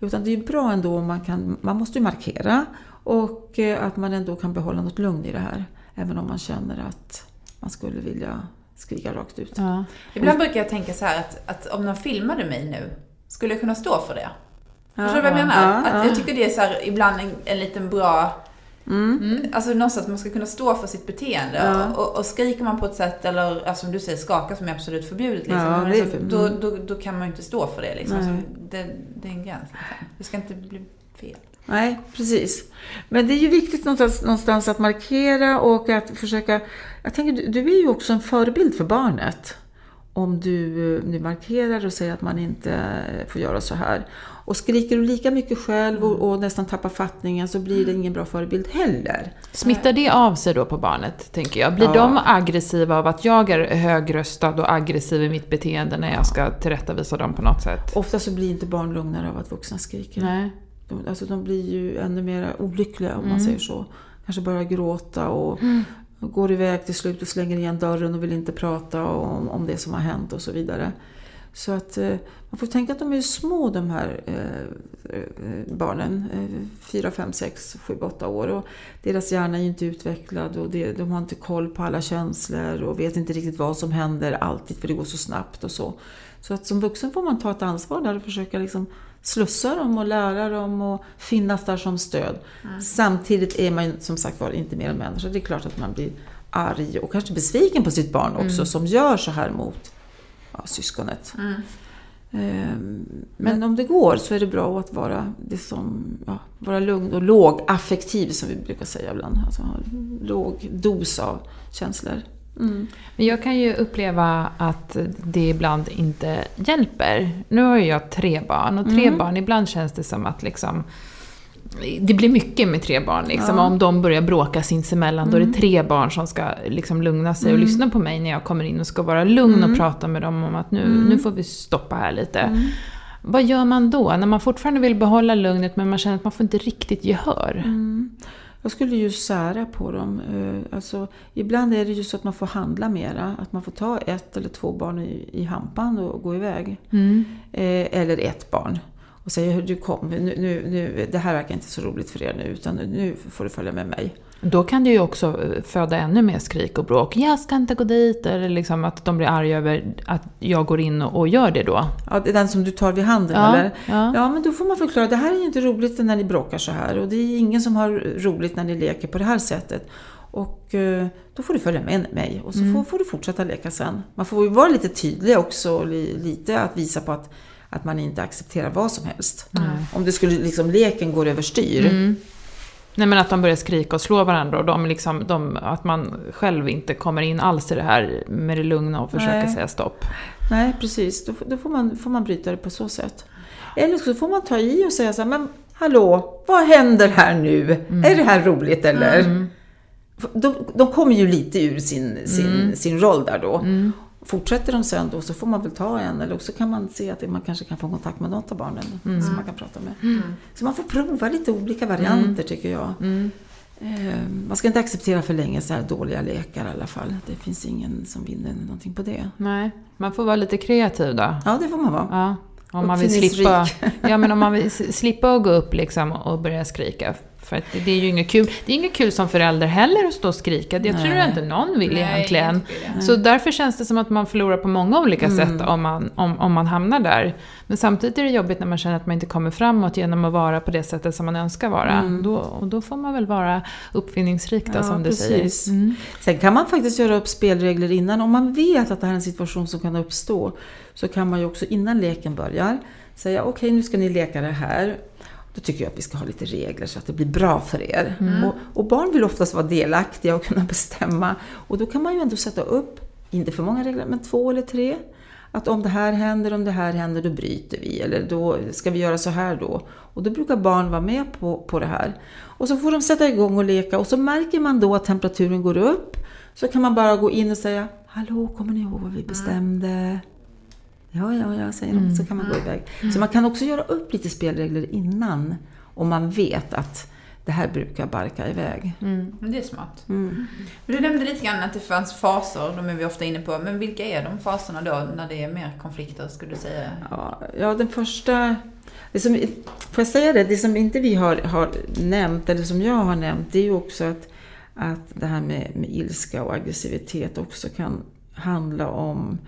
Utan det är ju bra ändå om man måste ju markera och att man ändå kan behålla något lugn i det här, även om man känner att man skulle vilja skrika rakt ut. Ja. Ibland brukar jag tänka så här att om de filmade mig nu skulle jag kunna stå för det. Förstår du vad jag menar? Att jag tycker det är så här, ibland en liten bra alltså någonstans att man ska kunna stå för sitt beteende och skriker man på ett sätt eller alltså, som du säger skaka som är absolut förbjudet liksom, ja, det är liksom då kan man ju inte stå för det liksom. Alltså, det är en gräns liksom. Det ska inte bli fel. Nej, precis. Men det är ju viktigt någonstans att markera och att försöka... Jag tänker, du är ju också en förebild för barnet. Om du markerar och säger att man inte får göra så här. Och skriker du lika mycket själv och nästan tappar fattningen så blir det ingen bra förebild heller. Smittar det av sig då på barnet, tänker jag? Blir de aggressiva av att jag är högröstad och aggressiv i mitt beteende när jag ska tillrättavisa dem på något sätt? Ofta så blir inte barn lugnare av att vuxna skriker. Nej. Alltså de blir ju ännu mer olyckliga om man säger så. Kanske börjar gråta och går iväg till slut och slänger igen dörren och vill inte prata om det som har hänt och så vidare. Så att man får tänka att de är små de här barnen. 4, 5, 6, 7, 8 år. Och deras hjärna är ju inte utvecklad och de har inte koll på alla känslor och vet inte riktigt vad som händer alltid för det går så snabbt och så. Så att som vuxen får man ta ett ansvar där och försöka liksom slussa dem och lära dem och finnas där som stöd. Samtidigt är man som sagt var inte mer än människa. Det är klart att man blir arg och kanske besviken på sitt barn också som gör så här mot syskonet. Men om det går så är det bra att vara, vara lugn och låg affektiv som vi brukar säga ibland. Alltså låg dos av känslor. Men jag kan ju uppleva att det ibland inte hjälper. Nu har jag 3 barn och 3 barn, ibland känns det som att liksom, det blir mycket med 3 barn liksom. Om de börjar bråka sinsemellan då är det 3 barn som ska liksom lugna sig och lyssna på mig när jag kommer in och ska vara lugn och prata med dem om att nu får vi stoppa här lite. Vad gör man då när man fortfarande vill behålla lugnet men man känner att man får inte riktigt gehör? Jag skulle ju sära på dem. Alltså, ibland är det ju så att man får handla mera. Att man får ta 1 eller 2 barn i hampan och gå iväg. Eller 1 barn. Och säga, du kom, nu, det här verkar inte så roligt för er nu. Utan nu får du följa med mig. Då kan det ju också föda ännu mer skrik och bråk. Jag ska inte gå dit. Eller liksom att de blir arga över att jag går in och gör det då. Ja, det är den som du tar vid handen, eller? Ja, men då får man förklara. Det här är ju inte roligt när ni bråkar så här. Och det är ingen som har roligt när ni leker på det här sättet. Och då får du följa med mig. Och så får du fortsätta leka sen. Man får ju vara lite tydlig också. Lite att visa på att man inte accepterar vad som helst. Om det skulle liksom, leken går överstyr. Nej, men att de börjar skrika och slå varandra och att man själv inte kommer in alls i det här med det lugna och försöka säga stopp. Nej, precis. Då får man bryta det på så sätt. Eller så får man ta i och säga så här, men hallå, vad händer här nu? Är det här roligt eller? De kommer ju lite ur sin roll där då. fortsätter de sen då så får man väl ta en, eller också kan man se att man kanske kan få kontakt med något av barnen som man kan prata med. Mm. Så man får prova lite olika varianter tycker jag. Mm. Man ska inte acceptera för länge så här dåliga lekar i alla fall. Det finns ingen som vinner någonting på det. Nej, man får vara lite kreativ då. Ja, det får man vara. Ja. Om man vill slippa, ja, men om man vill slippa och gå upp liksom och börja skrika. För att det är ju inget kul. Det är inget kul som förälder heller att stå och skrika. Jag tror inte någon vill egentligen. Så därför känns det som att man förlorar på många olika sätt om man hamnar där. Men samtidigt är det jobbigt när man känner att man inte kommer framåt genom att vara på det sättet som man önskar vara. Och då får man väl vara uppfinningsrik då, som du säger. Mm. Sen kan man faktiskt göra upp spelregler innan. Om man vet att det här är en situation som kan uppstå, så kan man ju också innan leken börjar säga okej, nu ska ni leka det här. Då tycker jag att vi ska ha lite regler så att det blir bra för er. Mm. Och barn vill oftast vara delaktiga och kunna bestämma. Och då kan man ju ändå sätta upp, inte för många regler, men 2 eller 3. Att om det här händer, då bryter vi. Eller då ska vi göra så här då. Och då brukar barn vara med på det här. Och så får de sätta igång och leka. Och så märker man då att temperaturen går upp. Så kan man bara gå in och säga, hallå, kommer ni ihåg vad vi bestämde? Ja, säger de. Så kan man gå iväg. Så man kan också göra upp lite spelregler innan, om man vet att det här brukar barka iväg. Det är smart. Men du nämnde lite grann att det fanns faser, de är vi ofta inne på. Men vilka är de faserna då när det är mer konflikter, skulle du säga? Ja, den första, det som inte vi har nämnt, eller som jag har nämnt, det är ju också att det här med ilska och aggressivitet också kan handla om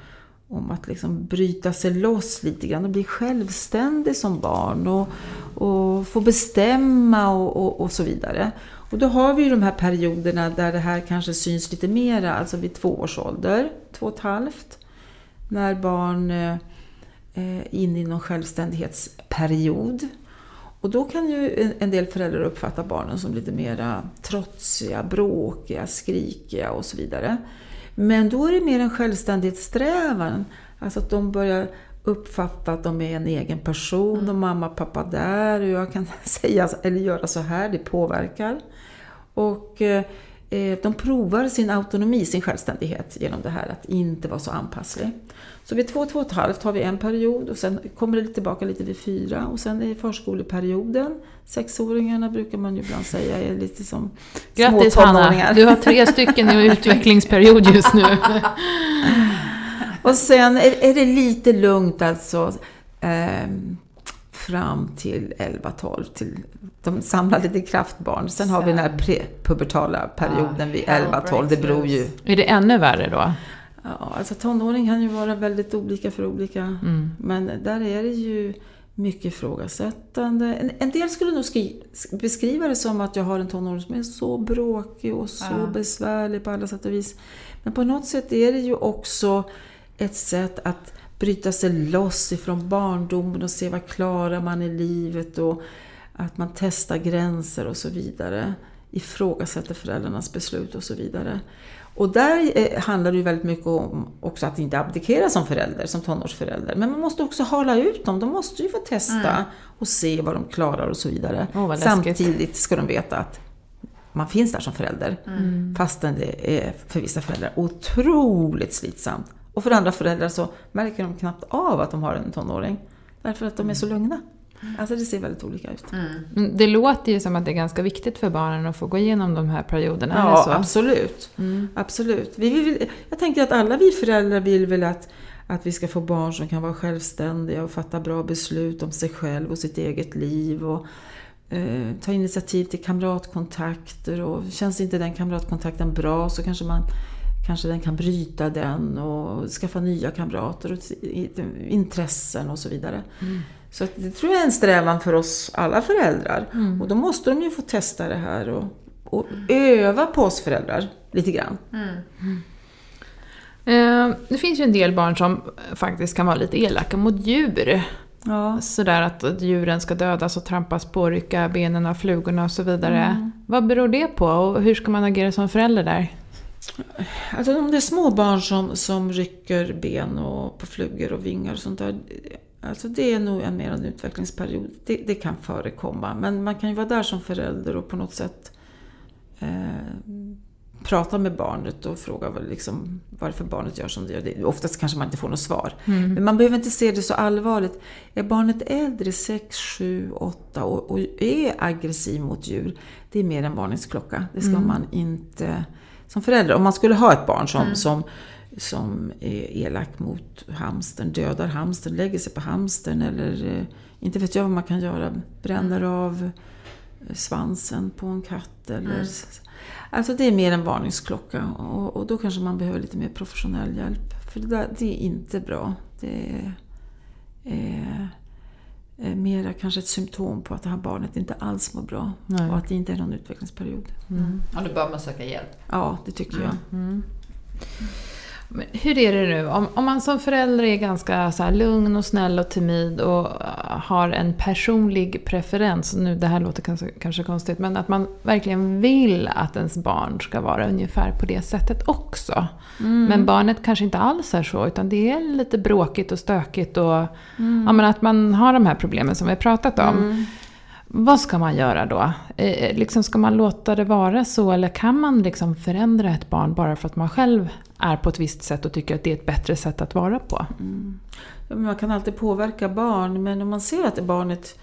att liksom bryta sig loss lite grann och bli självständig som barn och få bestämma och så vidare. Och då har vi ju de här perioderna där det här kanske syns lite mera, alltså vid 2 års ålder, 2,5, när barn är inne i någon självständighetsperiod. Och då kan ju en del föräldrar uppfatta barnen som lite mera trotsiga, bråkiga, skrikiga och så vidare. Men då är det mer en självständighetssträvan. Alltså att de börjar uppfatta att de är en egen person. Och mamma och pappa där. Och jag kan säga eller göra så här. Det påverkar. Och de provar sin autonomi, sin självständighet. Genom det här att inte vara så anpasslig. Så vid 2,5 har vi en period. Och sen kommer det tillbaka lite vid 4. Och sen är förskoleperioden. 6-åringarna brukar man ju ibland säga är lite som grattis, små tonåringar. Hanna, du har 3 stycken i utvecklingsperiod just nu. Och sen är det lite lugnt alltså fram till 11-12. De samlar lite kraftbarn. Sen har vi den här prepubertala perioden vid 11-12. Det beror ju... Är det ännu värre då? Ja, alltså tonåring kan ju vara väldigt olika för olika. Men där är det ju mycket ifrågasättande. En del skulle nog beskriva det som att jag har en tonåring som är så bråkig och så besvärlig på alla sätt och vis. Men på något sätt är det ju också ett sätt att bryta sig loss ifrån barndomen och se vad klarar man i livet och att man testar gränser och så vidare. Ifrågasätter föräldrarnas beslut och så vidare. Och där handlar det ju väldigt mycket om också att inte abdikera som förälder, som tonårsförälder. Men man måste också hala ut dem. De måste ju få testa och se vad de klarar och så vidare. Samtidigt ska de veta att man finns där som förälder. Fastän det är för vissa föräldrar otroligt slitsamt. Och för andra föräldrar så märker de knappt av att de har en tonåring. Därför att de är så lugna. Alltså det ser väldigt olika ut. Det låter ju som att det är ganska viktigt för barnen att få gå igenom de här perioderna. Ja, så? Absolut. Absolut. Jag tänker att alla vi föräldrar vill väl att vi ska få barn som kan vara självständiga och fatta bra beslut om sig själv och sitt eget liv och ta initiativ till kamratkontakter, och känns inte den kamratkontakten bra så kanske den kan bryta den och skaffa nya kamrater och intressen och så vidare. Så det tror jag är en strävan för oss alla föräldrar. Och då måste de ju få testa det här och öva på oss föräldrar lite grann. Det finns ju en del barn som faktiskt kan vara lite elaka mot djur. Ja. Sådär att djuren ska dödas och trampas på, rycka benen av flugorna och så vidare. Vad beror det på och hur ska man agera som förälder där? Alltså om det är små barn som rycker ben och på flugor och vingar och sånt där, alltså det är nog mer en utvecklingsperiod. Det kan förekomma. Men man kan ju vara där som förälder och på något sätt prata med barnet och fråga liksom, varför barnet gör som det gör. Oftast kanske man inte får något svar. Mm. Men man behöver inte se det så allvarligt. Är barnet äldre 6, 7, 8 och är aggressiv mot djur, det är mer en varningsklocka. Det ska man inte som förälder. Om man skulle ha ett barn som är elak mot hamstern, dödar hamstern, lägger sig på hamstern eller inte vet jag vad man kan göra, bränner av svansen på en katt eller alltså det är mer en varningsklocka och då kanske man behöver lite mer professionell hjälp, för det är inte bra. Det är mera kanske ett symptom på att det här barnet inte alls mår bra. Nej. Och att det inte är någon utvecklingsperiod. Ja, då bör man söka hjälp. Ja, det tycker jag. Men hur är det nu? Om man som förälder är ganska så här lugn och snäll och timid och har en personlig preferens, nu det här låter kanske konstigt, men att man verkligen vill att ens barn ska vara ungefär på det sättet också. Men barnet kanske inte alls är så, utan det är lite bråkigt och stökigt och ja, men att man har de här problemen som vi har pratat om. Vad ska man göra då? Liksom, ska man låta det vara så, eller kan man liksom förändra ett barn bara för att man själv är på ett visst sätt och tycker att det är ett bättre sätt att vara på? Ja, men man kan alltid påverka barn, men om man ser att barnet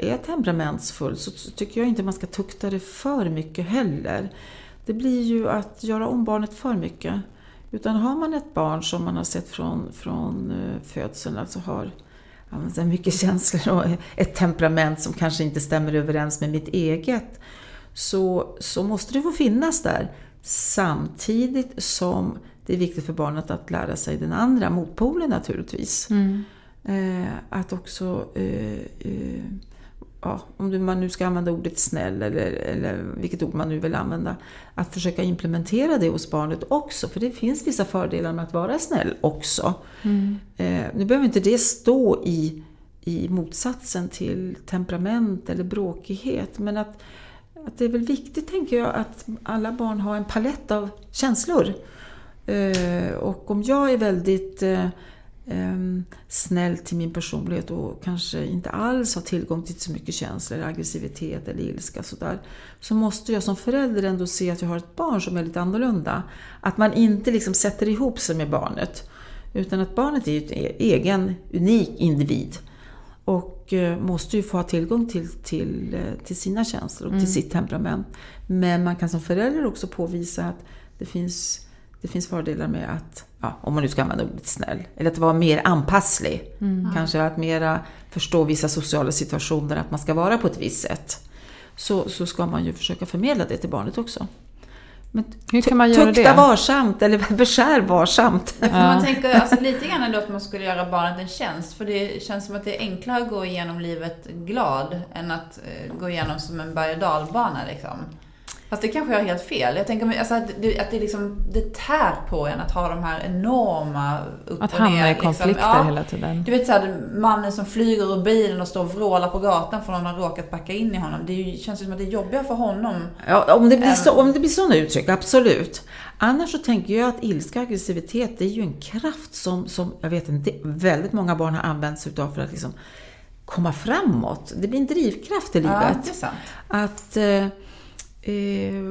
är temperamentsfullt så tycker jag inte man ska tukta det för mycket heller. Det blir ju att göra om barnet för mycket. Utan har man ett barn som man har sett från födseln, alltså har så mycket känslor och ett temperament som kanske inte stämmer överens med mitt eget, så måste det få finnas där, samtidigt som det är viktigt för barnet att lära sig den andra motpolen naturligtvis. Att också om man nu ska använda ordet snäll eller vilket ord man nu vill använda, att försöka implementera det hos barnet också, för det finns vissa fördelar med att vara snäll också. Nu behöver inte det stå i motsatsen till temperament eller bråkighet, men att det är väl viktigt, tänker jag, att alla barn har en palett av känslor. Och om jag är väldigt snäll till min personlighet och kanske inte alls har tillgång till så mycket känslor, aggressivitet eller ilska sådär, så måste jag som förälder ändå se att jag har ett barn som är lite annorlunda, att man inte liksom sätter ihop sig med barnet, utan att barnet är en egen, unik individ och måste ju få ha tillgång till sina känslor och till sitt temperament. Men man kan som förälder också påvisa att det finns fördelar med att, om man nu ska använda ordet snäll, eller att vara mer anpasslig. Kanske att mera förstå vissa sociala situationer, att man ska vara på ett visst sätt. Så ska man ju försöka förmedla det till barnet också. Men hur kan man göra det? Tukta varsamt, eller beskär varsamt. Ja, för man tänker lite grann då att man skulle göra barnet en tjänst, för det känns som att det är enklare att gå igenom livet glad än att gå igenom som en berg- och dalbana liksom. Fast det kanske är helt fel. Jag tänker att det, liksom, det tär på en att ha de här enorma upp och ner i konflikter hela tiden. Du vet mannen som flyger ur bilen och står och vrålar på gatan för att någon har råkat backa in i honom. Det känns som att det är jobbigare för honom. Ja, om det blir sådana uttryck, absolut. Annars så tänker jag att ilska och aggressivitet, det är ju en kraft som jag vet inte, väldigt många barn har använts utav för att liksom komma framåt. Det blir en drivkraft i livet. Ja, det är sant. Att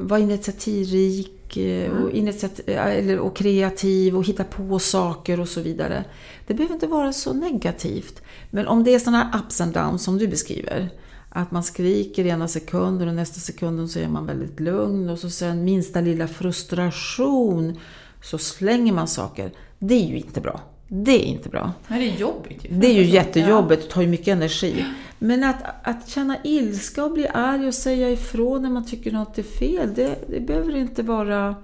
vara initiativrik och kreativ och hitta på saker och så vidare. Det behöver inte vara så negativt. Men om det är sådana ups and downs som du beskriver, att man skriker ena sekunden och nästa sekunden så är man väldigt lugn, och så sen minsta lilla frustration så slänger man saker. Det är ju inte bra. Det är inte bra. Men det är jobbigt. Det är ju jättejobbigt och tar ju mycket energi. Men att känna ilska och bli arg och säga ifrån när man tycker något är fel, det behöver inte vara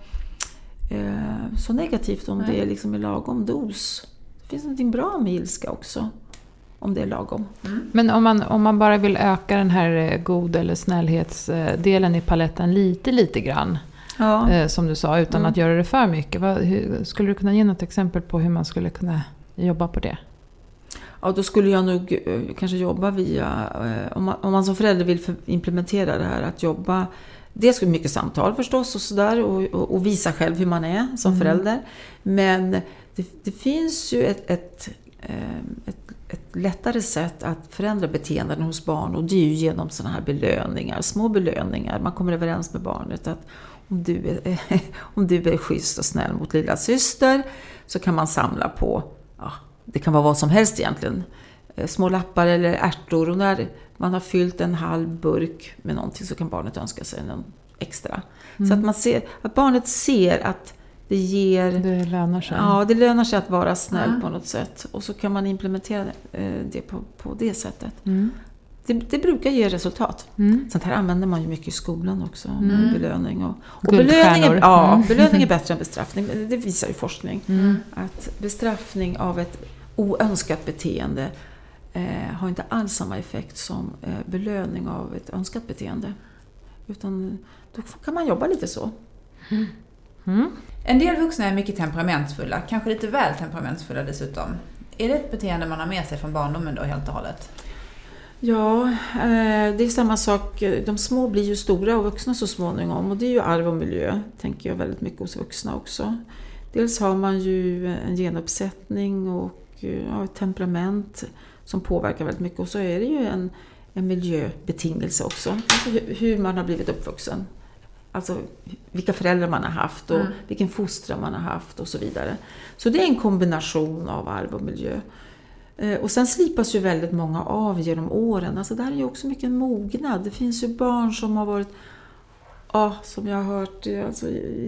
så negativt om det är liksom i lagom dos. Det finns någonting bra med ilska också, om det är lagom. Men om man bara vill öka den här god eller snällhetsdelen i paletten lite grann, som du sa, utan att göra det för mycket. Skulle du kunna ge något exempel på hur man skulle kunna jobba på det? Ja, då skulle jag nog kanske jobba via, om man som förälder vill implementera det här, att jobba, det skulle mycket samtal förstås och sådär, och visa själv hur man är som förälder. Men det finns ju ett lättare sätt att förändra beteenden hos barn, och det är ju genom sådana här belöningar, små belöningar. Man kommer överens med barnet att om du är schysst och snäll mot lilla syster, så kan man samla på, ja, det kan vara vad som helst egentligen, små lappar eller ärtor, och när man har fyllt en halv burk med någonting så kan barnet önska sig någon extra. Så att man ser, att barnet ser att det ger, det lönar sig. Ja, det lönar sig att vara snäll på något sätt. Och så kan man implementera det på det sättet. Det brukar ge resultat. Sånt här använder man ju mycket i skolan också. Med belöning. Och belöning är bättre än bestraffning. Det visar ju forskning. Att bestraffning av ett oönskat beteende har inte alls samma effekt som belöning av ett önskat beteende. Utan då kan man jobba lite så. En del vuxna är mycket temperamentsfulla, kanske lite väl temperamentsfulla dessutom. Är det ett beteende man har med sig från barndomen då helt och hållet? Ja, det är samma sak. De små blir ju stora och vuxna så småningom, och det är ju arv och miljö, tänker jag väldigt mycket hos vuxna också. Dels har man ju en genuppsättning och ett temperament som påverkar väldigt mycket, och så är det ju en miljöbetingelse också. Alltså hur man har blivit uppvuxen. Alltså vilka föräldrar man har haft och vilken fostran man har haft och så vidare. Så det är en kombination av arv och miljö. Och sen slipas ju väldigt många av genom åren. Alltså det här är ju också mycket en mognad. Det finns ju barn som har varit, som jag har hört, alltså,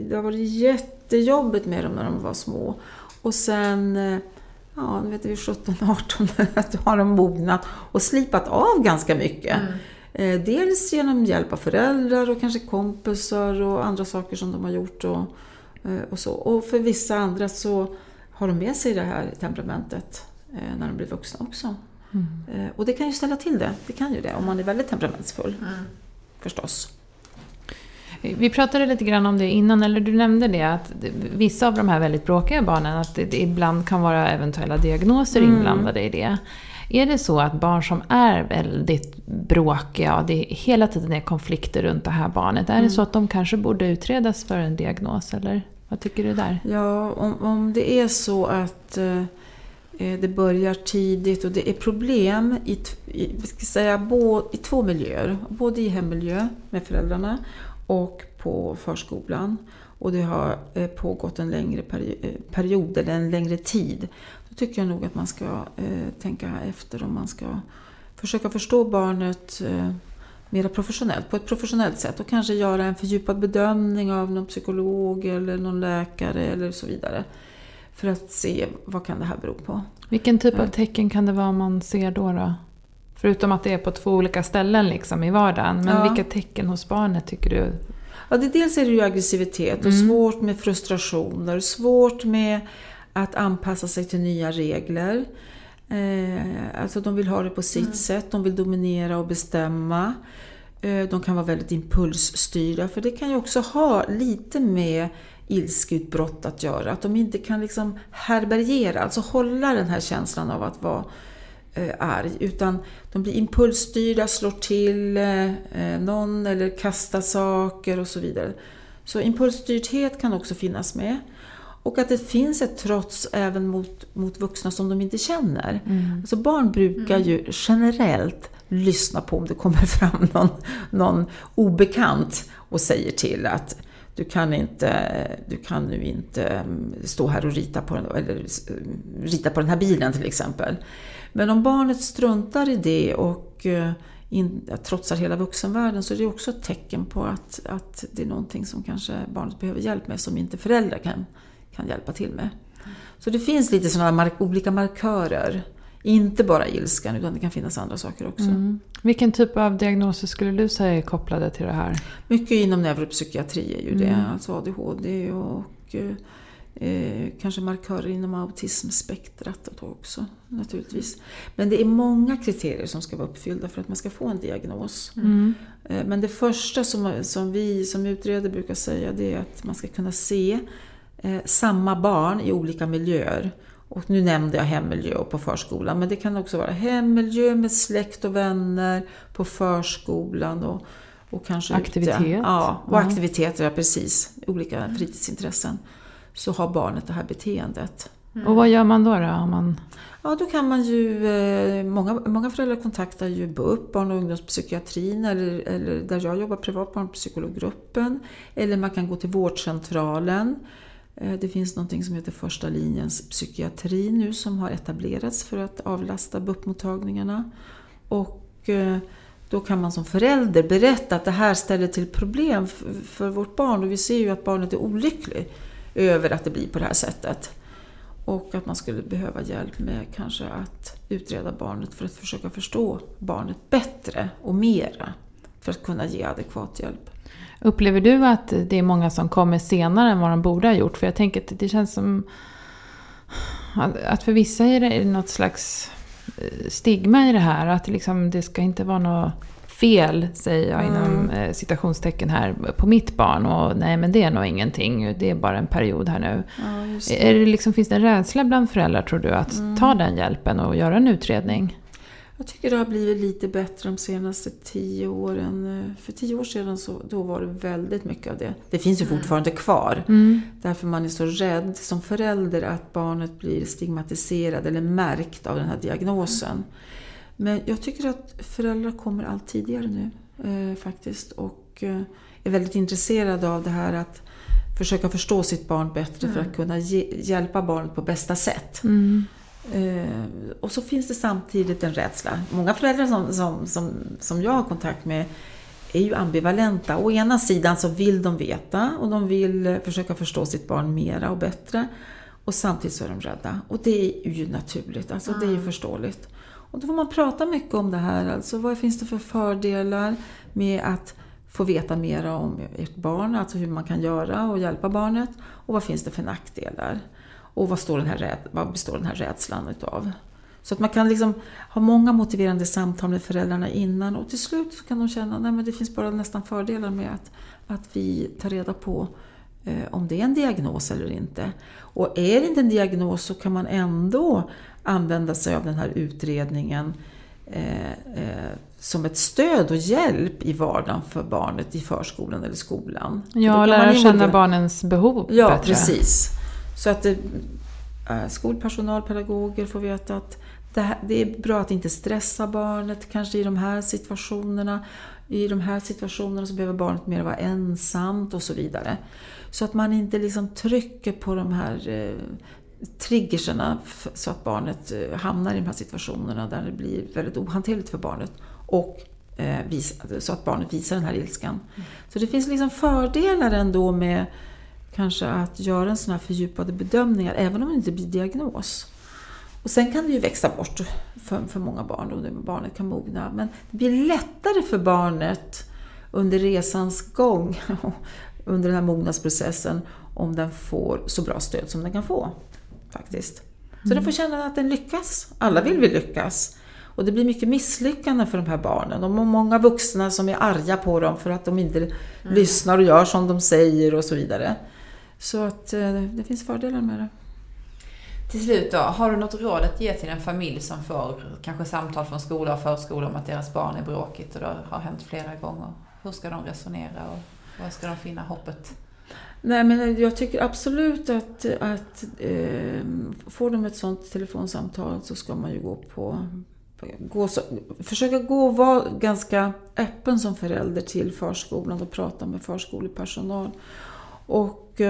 det har varit jättejobbigt med dem när de var små. Och sen, nu vet vi 17-18, att har de mognat och slipat av ganska mycket. Dels genom hjälp av föräldrar och kanske kompisar och andra saker som de har gjort och så. Och för vissa andra så har de med sig det här temperamentet när de blir vuxna också. Och det kan ju ställa till det. Det kan ju det om man är väldigt temperamentsfull. Förstås. Vi pratade lite grann om det innan, eller du nämnde det, att vissa av de här väldigt bråkiga barnen, att det ibland kan vara eventuella diagnoser inblandade i det. Är det så att barn som är väldigt bråkiga och det hela tiden är konflikter runt det här barnet, är det så att de kanske borde utredas för en diagnos, eller vad tycker du där? Ja, om det är så att det börjar tidigt och det är problem i två miljöer, både i hemmiljö med föräldrarna och på förskolan, och det har pågått en längre period eller en längre tid, då tycker jag nog att man ska tänka efter om man ska försöka förstå barnet mer professionellt, på ett professionellt sätt, och kanske göra en fördjupad bedömning av någon psykolog eller någon läkare eller så vidare, för att se vad kan det här bero på. Vilken typ av tecken kan det vara man ser då? Förutom att det är på två olika ställen liksom i vardagen. Men vilka tecken hos barnet tycker du? Ja, dels är det ju aggressivitet och svårt med frustrationer. Svårt med att anpassa sig till nya regler. Alltså de vill ha det på sitt sätt. De vill dominera och bestämma. De kan vara väldigt impulsstyrda. För det kan ju också ha lite med ilskutbrott att göra. Att de inte kan liksom härbärgera. Alltså hålla den här känslan av att vara arg, utan de blir impulsstyrda, slår till någon eller kastar saker och så vidare. Så impulsstyrdhet kan också finnas med, och att det finns ett trots även mot vuxna som de inte känner. Alltså barn brukar ju generellt lyssna på om det kommer fram någon obekant och säger till att du kan nu inte stå här och rita på den här bilen till exempel. Men om barnet struntar i det och trotsar hela vuxenvärlden, så är det också ett tecken på att det är någonting som kanske barnet behöver hjälp med, som inte föräldrar kan hjälpa till med. Så det finns lite sådana olika markörer. Inte bara ilskan, utan det kan finnas andra saker också. Vilken typ av diagnoser skulle du säga är kopplade till det här? Mycket inom neuropsykiatri är ju det. Alltså ADHD och kanske markörer inom autismspektrat också naturligtvis. Men det är många kriterier som ska vara uppfyllda för att man ska få en diagnos. Men det första som vi som utreder brukar säga, det är att man ska kunna se samma barn i olika miljöer. Och nu nämnde jag hemmiljö och på förskolan, men det kan också vara hemmiljö med släkt och vänner, på förskolan och kanske aktivitet. Aktiviteter, precis, olika fritidsintressen. Så har barnet det här beteendet. Mm. Och vad gör man då? Om man... Ja, då kan man ju, många föräldrar kontaktar ju BUP, barn- och ungdomspsykiatrin, eller där jag jobbar privat, Barnpsykologgruppen, eller man kan gå till vårdcentralen. Det finns något som heter första linjens psykiatri nu som har etablerats för att avlasta BUP-mottagningarna. Och då kan man som förälder berätta att det här ställer till problem för vårt barn, och vi ser ju att barnet är olycklig över att det blir på det här sättet. Och att man skulle behöva hjälp med kanske att utreda barnet för att försöka förstå barnet bättre och mera för att kunna ge adekvat hjälp. Upplever du att det är många som kommer senare än vad de borde ha gjort? För jag tänker att det känns som att för vissa är det något slags stigma i det här. Att liksom, det ska inte vara något fel, säger jag inom citationstecken här, på mitt barn. Och nej, men det är nog ingenting. Det är bara en period här nu. Ja, just det. Är det liksom, finns det en rädsla bland föräldrar, tror du, att ta den hjälpen och göra en utredning? Jag tycker det har blivit lite bättre de senaste 10 åren. För 10 år sedan då var det väldigt mycket av det. Det finns ju fortfarande kvar. Mm. Därför man är så rädd som förälder att barnet blir stigmatiserad eller märkt av den här diagnosen. Mm. Men jag tycker att föräldrar kommer allt tidigare nu faktiskt. Och är väldigt intresserade av det här att försöka förstå sitt barn bättre för att kunna hjälpa barnet på bästa sätt. Mm. Och så finns det samtidigt en rädsla. Många föräldrar som jag har kontakt med är ju ambivalenta. Å ena sidan så vill de veta och de vill försöka förstå sitt barn mera och bättre, och samtidigt så är de rädda. Och det är ju naturligt, alltså det är ju förståeligt. Och då får man prata mycket om det här, alltså vad finns det för fördelar med att få veta mera om ert barn, alltså hur man kan göra och hjälpa barnet, och vad finns det för nackdelar? Och vad består den här rädslan utav? Så att man kan liksom ha många motiverande samtal med föräldrarna innan. Och till slut så kan de känna att det finns bara nästan fördelar med att vi tar reda på om det är en diagnos eller inte. Och är det inte en diagnos så kan man ändå använda sig av den här utredningen som ett stöd och hjälp i vardagen för barnet i förskolan eller skolan. Ja, lära känna barnens behov bättre. Ja, precis. Så att skolpersonal, pedagoger får veta att det är bra att inte stressa barnet. Kanske i de här situationerna. I de här situationerna så behöver barnet mer vara ensamt och så vidare. Så att man inte liksom trycker på de här triggerserna så att barnet hamnar i de här situationerna där det blir väldigt ohanterligt för barnet. Och så att barnet visar den här ilskan. Så det finns liksom fördelar ändå med... Kanske att göra en sån här fördjupade bedömningar även om det inte blir diagnos. Och sen kan det ju växa bort för många barn och barnet kan mogna. Men det blir lättare för barnet under resans gång, under den här mognadsprocessen, om den får så bra stöd som den kan få faktiskt. Så den får känna att den lyckas. Alla vill vi lyckas. Och det blir mycket misslyckande för de här barnen. De har många vuxna som är arga på dem för att de inte lyssnar och gör som de säger och så vidare. Så att det finns fördelar med det. Till slut då, har du något råd att ge till en familj som får kanske samtal från skola och förskola om att deras barn är bråkigt och det har hänt flera gånger? Hur ska de resonera och var ska de finna hoppet? Nej, men jag tycker absolut att får de ett sånt telefonsamtal så ska man ju vara ganska öppen som förälder till förskolan och prata med förskolepersonal. Och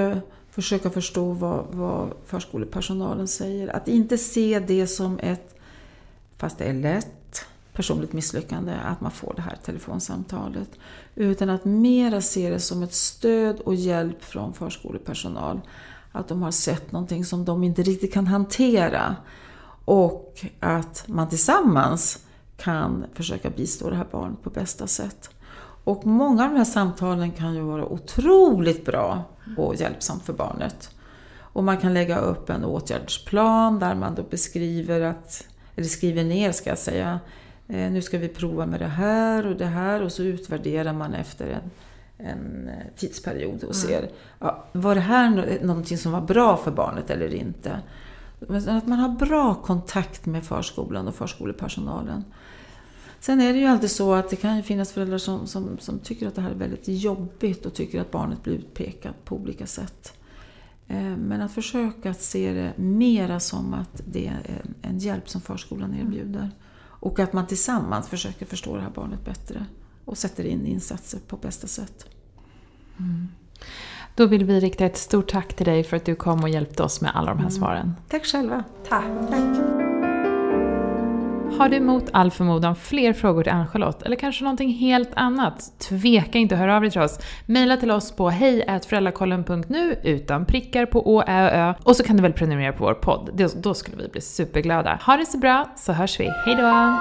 försöka förstå vad förskolepersonalen säger. Att inte se det som ett, fast det är lätt, personligt misslyckande att man får det här telefonsamtalet. Utan att mera se det som ett stöd och hjälp från förskolepersonal. Att de har sett någonting som de inte riktigt kan hantera. Och att man tillsammans kan försöka bistå det här barnet på bästa sätt. Och många av de här samtalen kan ju vara otroligt bra och hjälpsamt för barnet. Och man kan lägga upp en åtgärdsplan där man då skriver ner, nu ska vi prova med det här och så utvärderar man efter en tidsperiod och ser, var det här någonting som var bra för barnet eller inte? Att man har bra kontakt med förskolan och förskolepersonalen. Sen är det ju alltid så att det kan ju finnas föräldrar som tycker att det här är väldigt jobbigt och tycker att barnet blir utpekat på olika sätt. Men att försöka att se det mera som att det är en hjälp som förskolan erbjuder. Och att man tillsammans försöker förstå det här barnet bättre. Och sätter in insatser på bästa sätt. Mm. Då vill vi rikta ett stort tack till dig för att du kom och hjälpte oss med alla de här svaren. Tack själva. Tack. Har du mot all förmodan fler frågor till Ann-Charlotte eller kanske någonting helt annat? Tveka inte, hör av dig till oss. Maila till oss på hejätföräldrakollen.nu utan prickar på å, ä och ö. Och så kan du väl prenumerera på vår podd. Då skulle vi bli superglada. Ha det så bra, så hörs vi. Hej då!